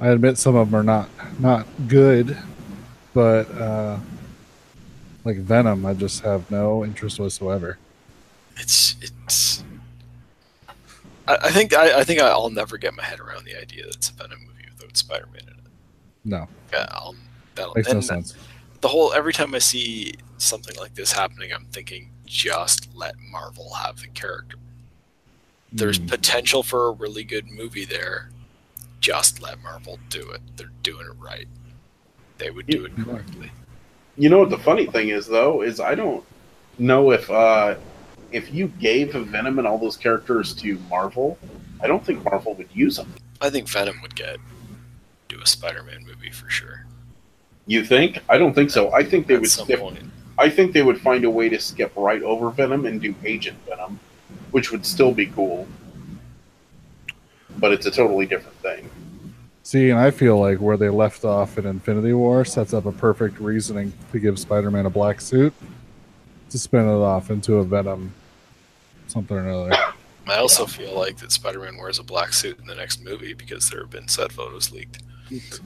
I admit some of them are not good, but... like Venom, I just have no interest whatsoever. I think I'll never get my head around the idea that it's a Venom movie without Spider-Man in it. No. Yeah, makes no sense. Every time I see something like this happening, I'm thinking, just let Marvel have the character. There's potential for a really good movie there. Just let Marvel do it. They're doing it right. They would do it correctly. You know what the funny thing is, though, is I don't know if you gave Venom and all those characters to Marvel, I don't think Marvel would use them. I think Venom would do a Spider-Man movie for sure. You think? I don't think so. I think they would stick. I think they would find a way to skip right over Venom and do Agent Venom, which would still be cool. But it's a totally different thing. See, and I feel like where they left off in Infinity War sets up a perfect reasoning to give Spider-Man a black suit to spin it off into a Venom something or another. I also feel like that Spider-Man wears a black suit in the next movie because there have been set photos leaked. It's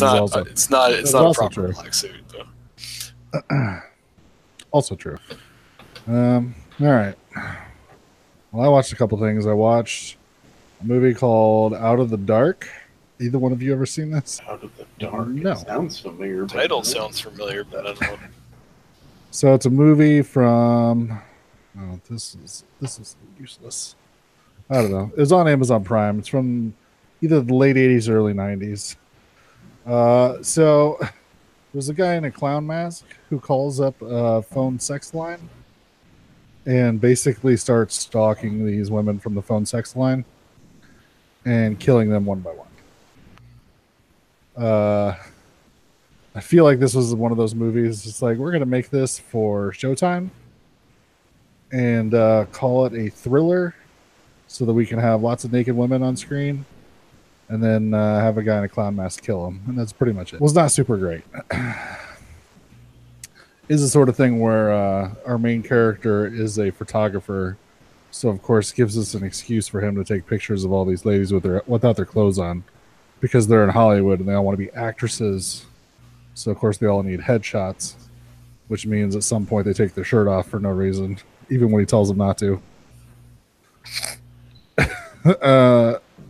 not a proper true. Black suit, though. Also true. All right. Well, I watched a couple things. I watched a movie called Out of the Dark. Either one of you ever seen this? Out of the Dark? No. It sounds familiar. The title sounds familiar, but I don't know. So it's a movie from... Oh, this is useless. I don't know. It's on Amazon Prime. It's from either the late 80s or early 90s. So there's a guy in a clown mask who calls up a phone sex line and basically starts stalking these women from the phone sex line and killing them one by one. I feel like this was one of those movies. It's like, we're going to make this for Showtime and call it a thriller so that we can have lots of naked women on screen and then have a guy in a clown mask kill him. And that's pretty much it. It was not super great. It's the sort of thing where our main character is a photographer, so of course gives us an excuse for him to take pictures of all these ladies with without their clothes on because they're in Hollywood and they all want to be actresses. So of course they all need headshots, which means at some point they take their shirt off for no reason, even when he tells them not to.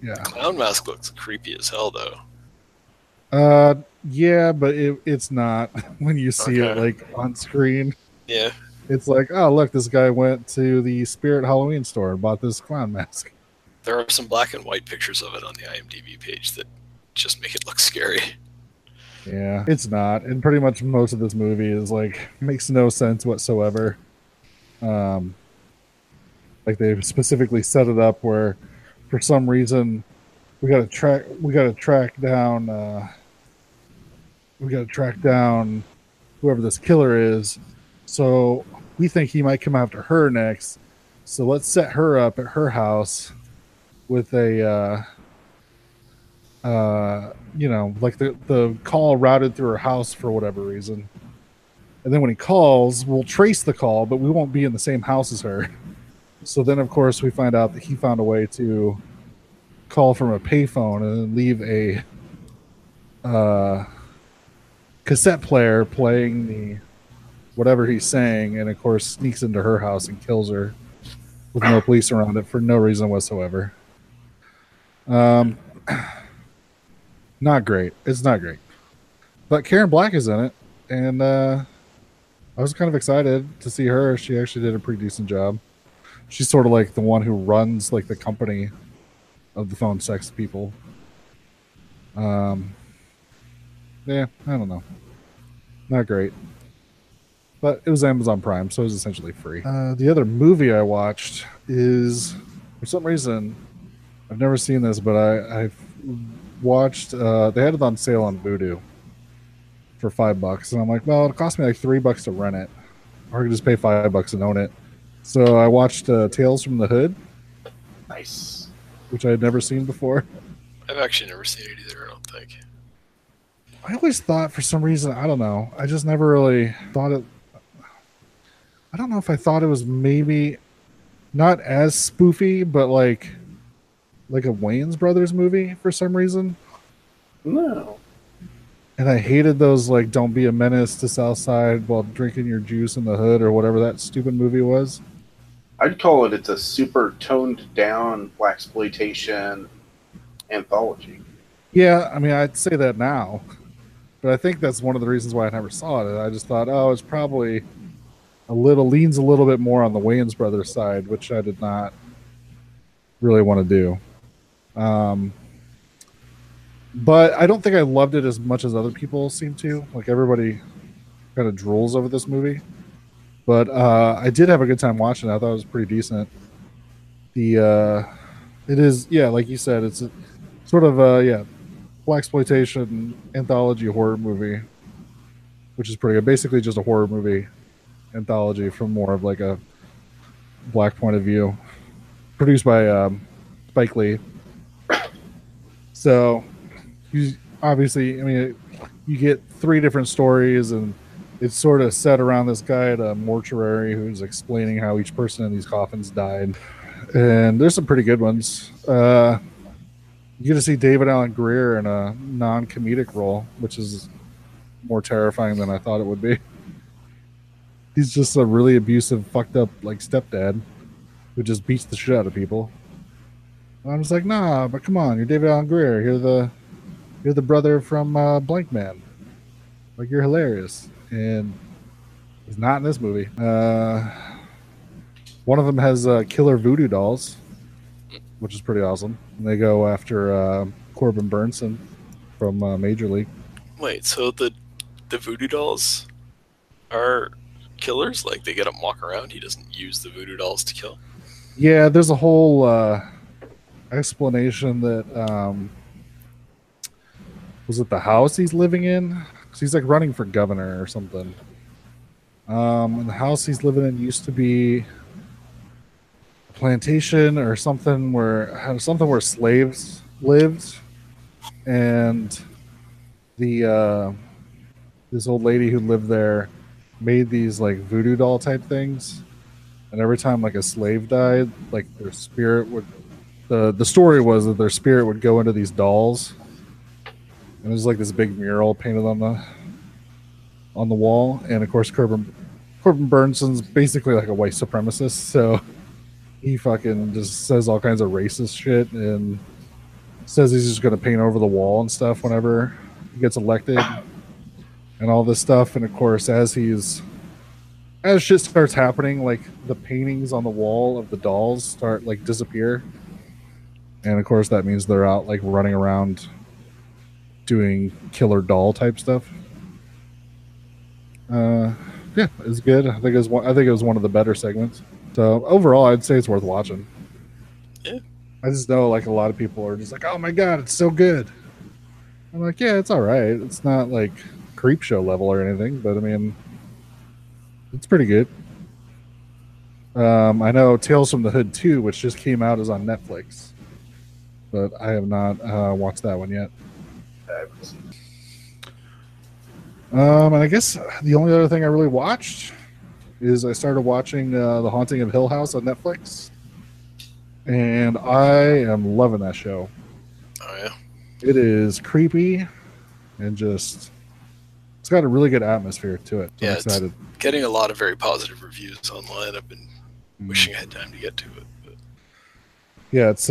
Yeah. Clown mask looks creepy as hell, though. Yeah, but it's not when you see it like on screen. Yeah, it's like, oh look, this guy went to the Spirit Halloween store and bought this clown mask. There are some black and white pictures of it on the IMDb page that just make it look scary. Yeah, it's not, and pretty much most of this movie is like makes no sense whatsoever. Like they've specifically set it up where, for some reason, we gotta track down whoever this killer is. So we think he might come after her next. So let's set her up at her house with a, like the call routed through her house for whatever reason. And then when he calls, we'll trace the call, but we won't be in the same house as her. So then, of course, we find out that he found a way to call from a payphone and leave a cassette player playing the whatever he's saying, and of course sneaks into her house and kills her with no police around it for no reason whatsoever. Not great. It's not great. But Karen Black is in it, and I was kind of excited to see her. She actually did a pretty decent job. She's sort of like the one who runs like the company of the phone sex people. Yeah, I don't know. Not great. But it was Amazon Prime, so it was essentially free. The other movie I watched is, for some reason, I've never seen this, but I've watched, they had it on sale on Vudu for $5. And I'm like, well, it cost me like $3 to rent it. Or I could just pay $5 and own it. So I watched Tales from the Hood. Nice. Which I had never seen before. I've actually never seen it either, I don't think. I always thought for some reason, I don't know, I just never really thought it. I don't know if I thought it was maybe not as spoofy, but like a Wayans Brothers movie for some reason. No. And I hated those, like, don't be a menace to Southside while drinking your juice in the hood or whatever that stupid movie was. I'd call it, it's a super toned-down blaxploitation anthology. Yeah, I mean, I'd say that now. But I think that's one of the reasons why I never saw it. I just thought, oh, it's probably leans a little bit more on the Wayans Brothers side, which I did not really want to do. But I don't think I loved it as much as other people seem to. Like, everybody kind of drools over this movie. But I did have a good time watching it. I thought it was pretty decent. It is, yeah, like you said, it's a, sort of a, blaxploitation anthology horror movie. which is pretty good. Basically just a horror movie anthology from more of like a black point of view, produced by Spike Lee. So you obviously, I mean, you get three different stories, and it's sort of set around this guy at a mortuary who's explaining how each person in these coffins died. And there's some pretty good ones. You get to see David Alan Grier in a non-comedic role, which is more terrifying than I thought it would be. He's just a really abusive, fucked up, like, stepdad who just beats the shit out of people. And I'm just like, nah, but come on, you're David Alan Grier. You're the brother from Blank Man. Like, you're hilarious. And he's not in this movie. One of them has killer voodoo dolls, which is pretty awesome. And they go after Corbin Burnson from Major League. Wait, so the voodoo dolls are killers? Like, they get him walk around? He doesn't use the voodoo dolls to kill? Yeah, there's a whole explanation that... was it the house he's living in? Because he's like running for governor or something. And the house he's living in used to be a plantation or something where slaves lived. And the this old lady who lived there made these like voodoo doll type things. And every time like a slave died, like their spirit would... The story was that their spirit would go into these dolls. And there's like this big mural painted on the wall, and of course Corbin Burnson's basically like a white supremacist, so he fucking just says all kinds of racist shit and says he's just gonna paint over the wall and stuff whenever he gets elected and all this stuff. And of course, as shit starts happening, like the paintings on the wall of the dolls start like disappear, and of course that means they're out like running around doing killer doll type stuff. Yeah, it's good. I think it was one of the better segments. So overall, I'd say it's worth watching. Yeah. I just know like a lot of people are just like, "Oh my god, it's so good." I'm like, yeah, it's all right. It's not like Creepshow level or anything, but I mean, it's pretty good. I know Tales from the Hood 2, which just came out, is on Netflix, but I have not watched that one yet. And I guess the only other thing I really watched is I started watching The Haunting of Hill House on Netflix, and I am loving that show. Oh yeah, it is creepy and just it's got a really good atmosphere to it. So yeah, I'm excited. It's getting a lot of very positive reviews online. I've been wishing I had time to get to it. But... yeah, it's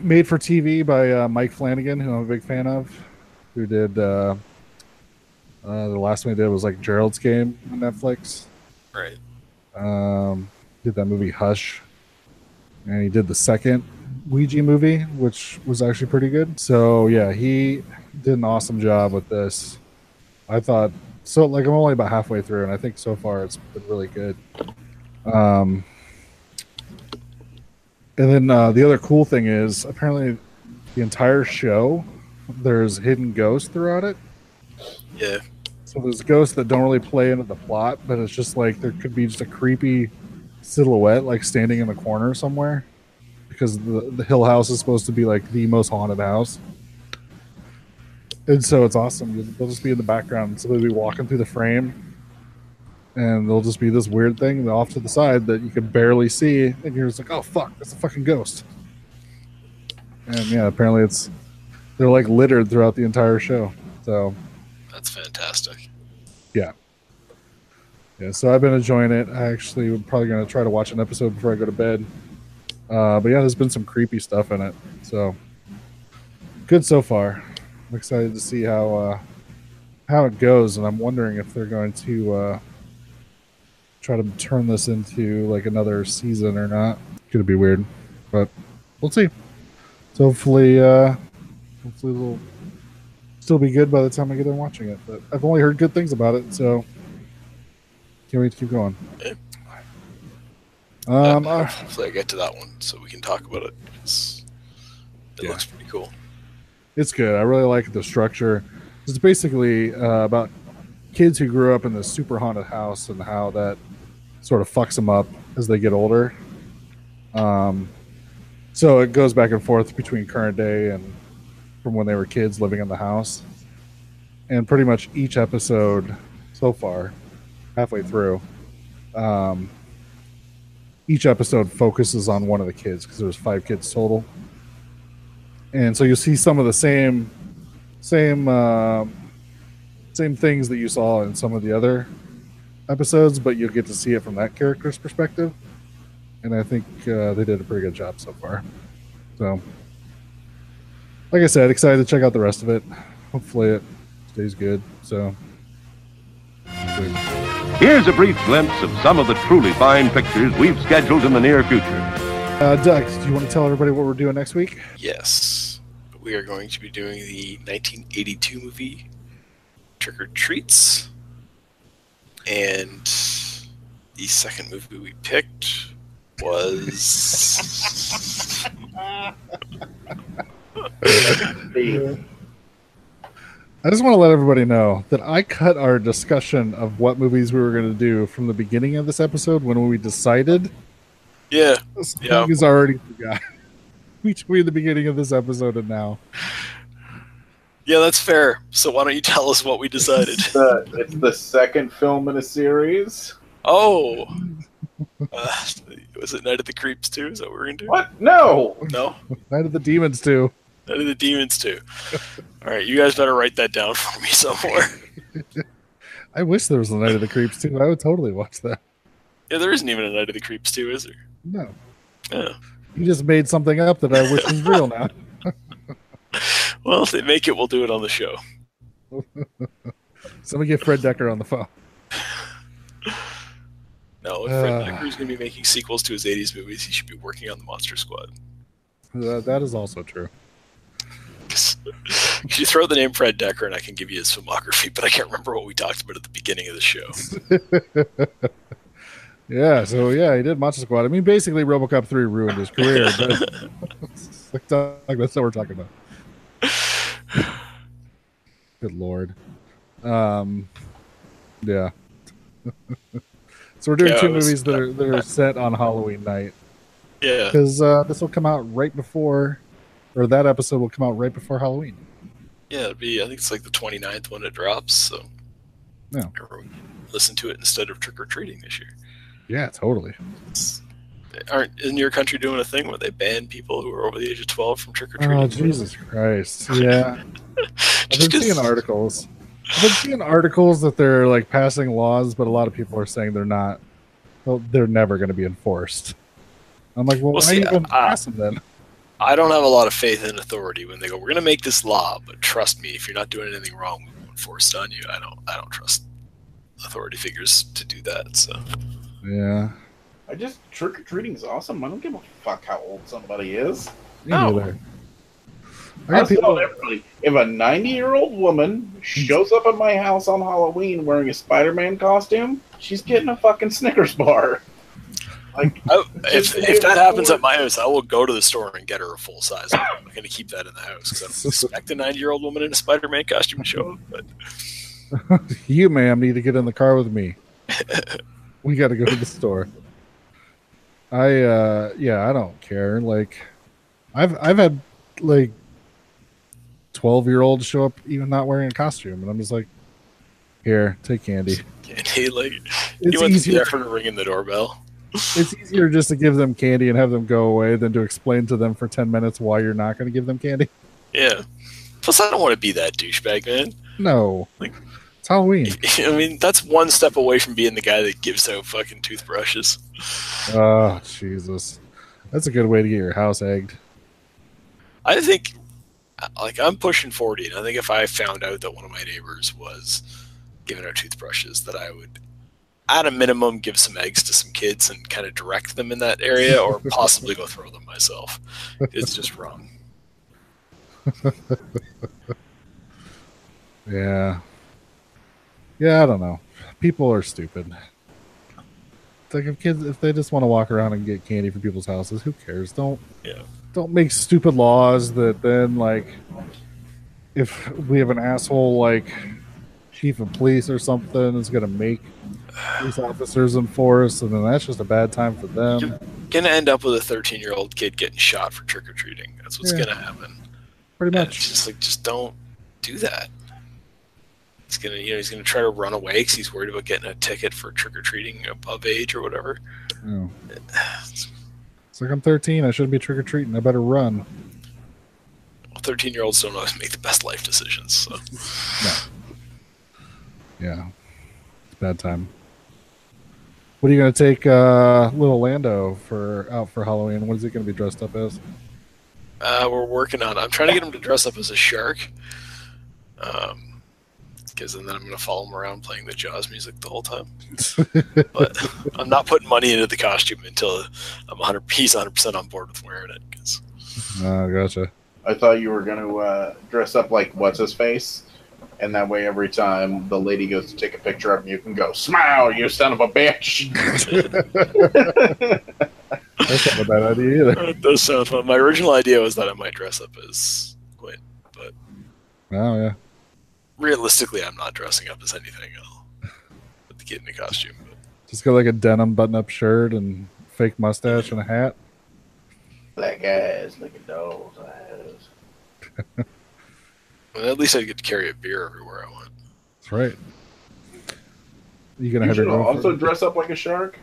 made for TV by Mike Flanagan, who I'm a big fan of. Who did the last one he did was like Gerald's Game on Netflix. Right. Did that movie Hush. And he did the second Ouija movie, which was actually pretty good. So yeah, he did an awesome job with this. I thought so, like, I'm only about halfway through, and I think so far it's been really good. And then the other cool thing is apparently the entire show, there's hidden ghosts throughout it. Yeah. So there's ghosts that don't really play into the plot, but it's just like there could be just a creepy silhouette like standing in the corner somewhere, because the Hill House is supposed to be like the most haunted house. And so it's awesome. They'll just be in the background. Somebody will be walking through the frame, and there'll just be this weird thing off to the side that you can barely see, and you're just like, oh fuck, that's a fucking ghost. And yeah, apparently they're like littered throughout the entire show. So that's fantastic. Yeah. So I've been enjoying it. I actually am probably going to try to watch an episode before I go to bed. But yeah, there's been some creepy stuff in it. So good so far. I'm excited to see how it goes. And I'm wondering if they're going to try to turn this into like another season or not. It's going to be weird, but we'll see. So hopefully it'll still be good by the time I get done watching it. But I've only heard good things about it, so can't wait to keep going. Yeah. Hopefully I get to that one so we can talk about it. It looks pretty cool. It's good. I really like the structure. It's basically about kids who grew up in this super haunted house and how that sort of fucks them up as they get older. So it goes back and forth between current day and from when they were kids living in the house. And pretty much each episode so far, halfway through, each episode focuses on one of the kids because there's 5 kids total. And so you'll see some of the same things that you saw in some of the other episodes, but you'll get to see it from that character's perspective. And I think they did a pretty good job so far. So, like I said, excited to check out the rest of it. Hopefully it stays good. So, here's a brief glimpse of some of the truly fine pictures we've scheduled in the near future. Dux, do you want to tell everybody what we're doing next week? Yes. We are going to be doing the 1982 movie Trick or Treats. And the second movie we picked was I just want to let everybody know that I cut our discussion of what movies we were going to do from the beginning of this episode when we decided. Yeah. He's already forgot between the beginning of this episode and now. Yeah, that's fair. So why don't you tell us what we decided? It's the second film in a series. Oh. Was it Night of the Creeps 2? Is that what we're going to do? What? No! No? Night of the Demons 2. Night of the Demons 2. Alright, you guys better write that down for me somewhere. I wish there was a Night of the Creeps 2. I would totally watch that. Yeah, there isn't even a Night of the Creeps 2, is there? No. Yeah. You just made something up that I wish was real now. Well, if they make it, we'll do it on the show. Somebody get Fred Decker on the phone. No, if Fred Decker's going to be making sequels to his 80s movies, he should be working on the Monster Squad. That is also true. You throw the name Fred Decker and I can give you his filmography, but I can't remember what we talked about at the beginning of the show. Yeah, he did Monster Squad. I mean, basically RoboCop 3 ruined his career. But that's what we're talking about. Good Lord. Yeah. So we're doing 2 movies that are set on Halloween night. Yeah. Because this will come out right before, or that episode will come out right before Halloween. Yeah, it'd be, I think it's like the 29th when it drops, so yeah. Everyone can listen to it instead of trick-or-treating this year. Yeah, totally. Isn't your country doing a thing where they ban people who are over the age of 12 from trick-or-treating? Oh, Jesus Christ. Yeah. I've been seeing articles. I've been seeing articles that they're like passing laws, but a lot of people are saying they're not. Well, they're never going to be enforced. I'm like, well why are you going to pass them then? I don't have a lot of faith in authority when they go, we're going to make this law, but trust me, if you're not doing anything wrong, we won't force it on you. I don't trust authority figures to do that. So yeah, I just trick or treating is awesome. I don't give a fuck how old somebody is. No. I tell everybody, if a 90-year-old woman shows up at my house on Halloween wearing a Spider-Man costume, she's getting a fucking Snickers bar. Like, if that happens at my house, I will go to the store and get her a full size. I'm going to keep that in the house because I don't expect a 90-year-old woman in a Spider-Man costume to show up. But you, ma'am, need to get in the car with me. We got to go to the store. I don't care. Like, I've had like 12-year-olds show up even not wearing a costume, and I'm just like, here, take candy. Candy, like, you want the effort of ringing the doorbell? It's easier just to give them candy and have them go away than to explain to them for 10 minutes why you're not going to give them candy. Yeah. Plus, I don't want to be that douchebag, man. No. Like, it's Halloween. I mean, that's one step away from being the guy that gives out fucking toothbrushes. Oh, Jesus. That's a good way to get your house egged. I think, like, I'm pushing 40, and I think if I found out that one of my neighbors was giving out toothbrushes, that I would, at a minimum, give some eggs to some kids and kind of direct them in that area, or possibly go throw them myself. It's just wrong. Yeah, I don't know. People are stupid. It's like, if they just want to walk around and get candy from people's houses, who cares? Don't make stupid laws that then, like, if we have an asshole like chief of police or something is going to make police officers enforce, and then that's just a bad time for them. You're going to end up with a 13-year-old kid getting shot for trick-or-treating. That's what's going to happen. Pretty much. And it's just like, just don't do that. He's going to, you know, he's going to try to run away because he's worried about getting a ticket for trick-or-treating above age or whatever. Yeah. It's like, I'm 13. I shouldn't be trick-or-treating. I better run. 13-year-olds don't always make the best life decisions. So. No. Yeah. It's a bad time. What are you going to take little Lando out for Halloween? What is he going to be dressed up as? We're working on it. I'm trying to get him to dress up as a shark. Because then I'm going to follow him around playing the Jaws music the whole time. But I'm not putting money into the costume until he's 100% on board with wearing it. Oh, gotcha. I thought you were going to dress up like What's-His-Face, and that way every time the lady goes to take a picture of him, you can go, "Smile, you son of a bitch!" That's not a bad idea either. It does sound fun. My original idea was that I might dress up as Quint, but... Oh, yeah. Realistically, I'm not dressing up as anything at all. But to get in the costume. But... Just go like a denim button-up shirt and fake mustache and a hat. Black eyes, look at those eyes. Well, at least I get to carry a beer everywhere I want. That's right. You should also dress up like a shark,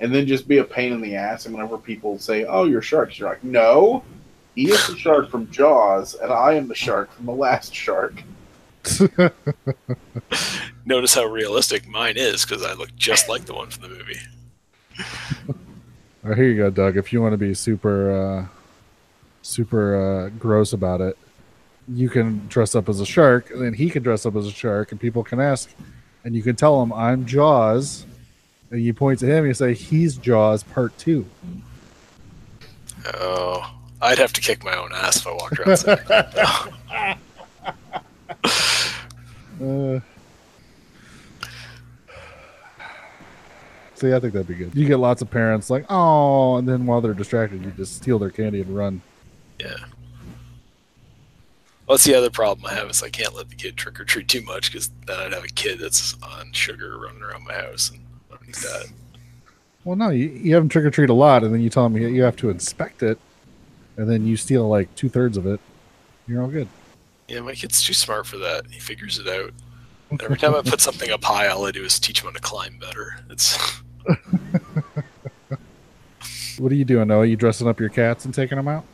and then just be a pain in the ass. And whenever people say, "Oh, you're a shark," you're like, "No, he is the shark from Jaws, and I am the shark from the last shark." Notice how realistic mine is, because I look just like the one from the movie. All right, here you go, Doug. If you want to be super gross about it, you can dress up as a shark, and then he can dress up as a shark, and people can ask, and you can tell him, "I'm Jaws," and you point to him, and you say, "He's Jaws Part 2. Oh, I'd have to kick my own ass if I walked around saying that. I think that'd be good. You get lots of parents like, "Oh," and then while they're distracted, you just steal their candy and run. Yeah. Well, that's the other problem I have is I can't let the kid trick or treat too much, because then I'd have a kid that's on sugar running around my house, and I don't need that. Well, no, you have them trick or treat a lot, and then you tell them you have to inspect it, and then you steal like 2/3 of it. You're all good. Yeah, my kid's too smart for that. He figures it out. And every time I put something up high, all I do is teach him how to climb better. It's. What are you doing, Noah? You dressing up your cats and taking them out?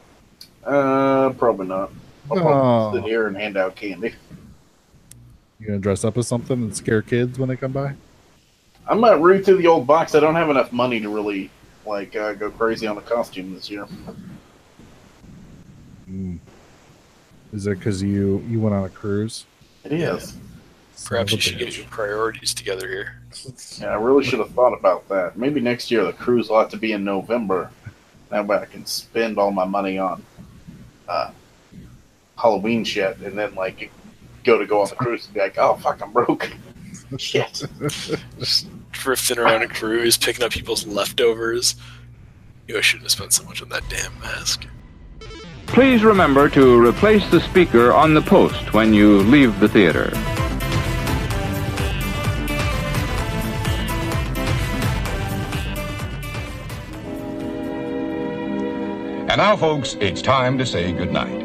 Probably not. I'll probably sit here and hand out candy. You gonna dress up as something and scare kids when they come by? I'm gonna root through the old box. I don't have enough money to really go crazy on a costume this year. Mm. Is it because you went on a cruise? It is. Yeah. Perhaps you should get your priorities together here. Yeah, I really should have thought about that. Maybe next year the cruise ought to be in November. That way I can spend all my money on Halloween shit, and then go on the cruise and be like, "Oh fuck, I'm broke." Shit. Just drifting around a cruise, picking up people's leftovers. I shouldn't have spent so much on that damn mask. Please remember to replace the speaker on the post when you leave the theater. And now, folks, it's time to say goodnight.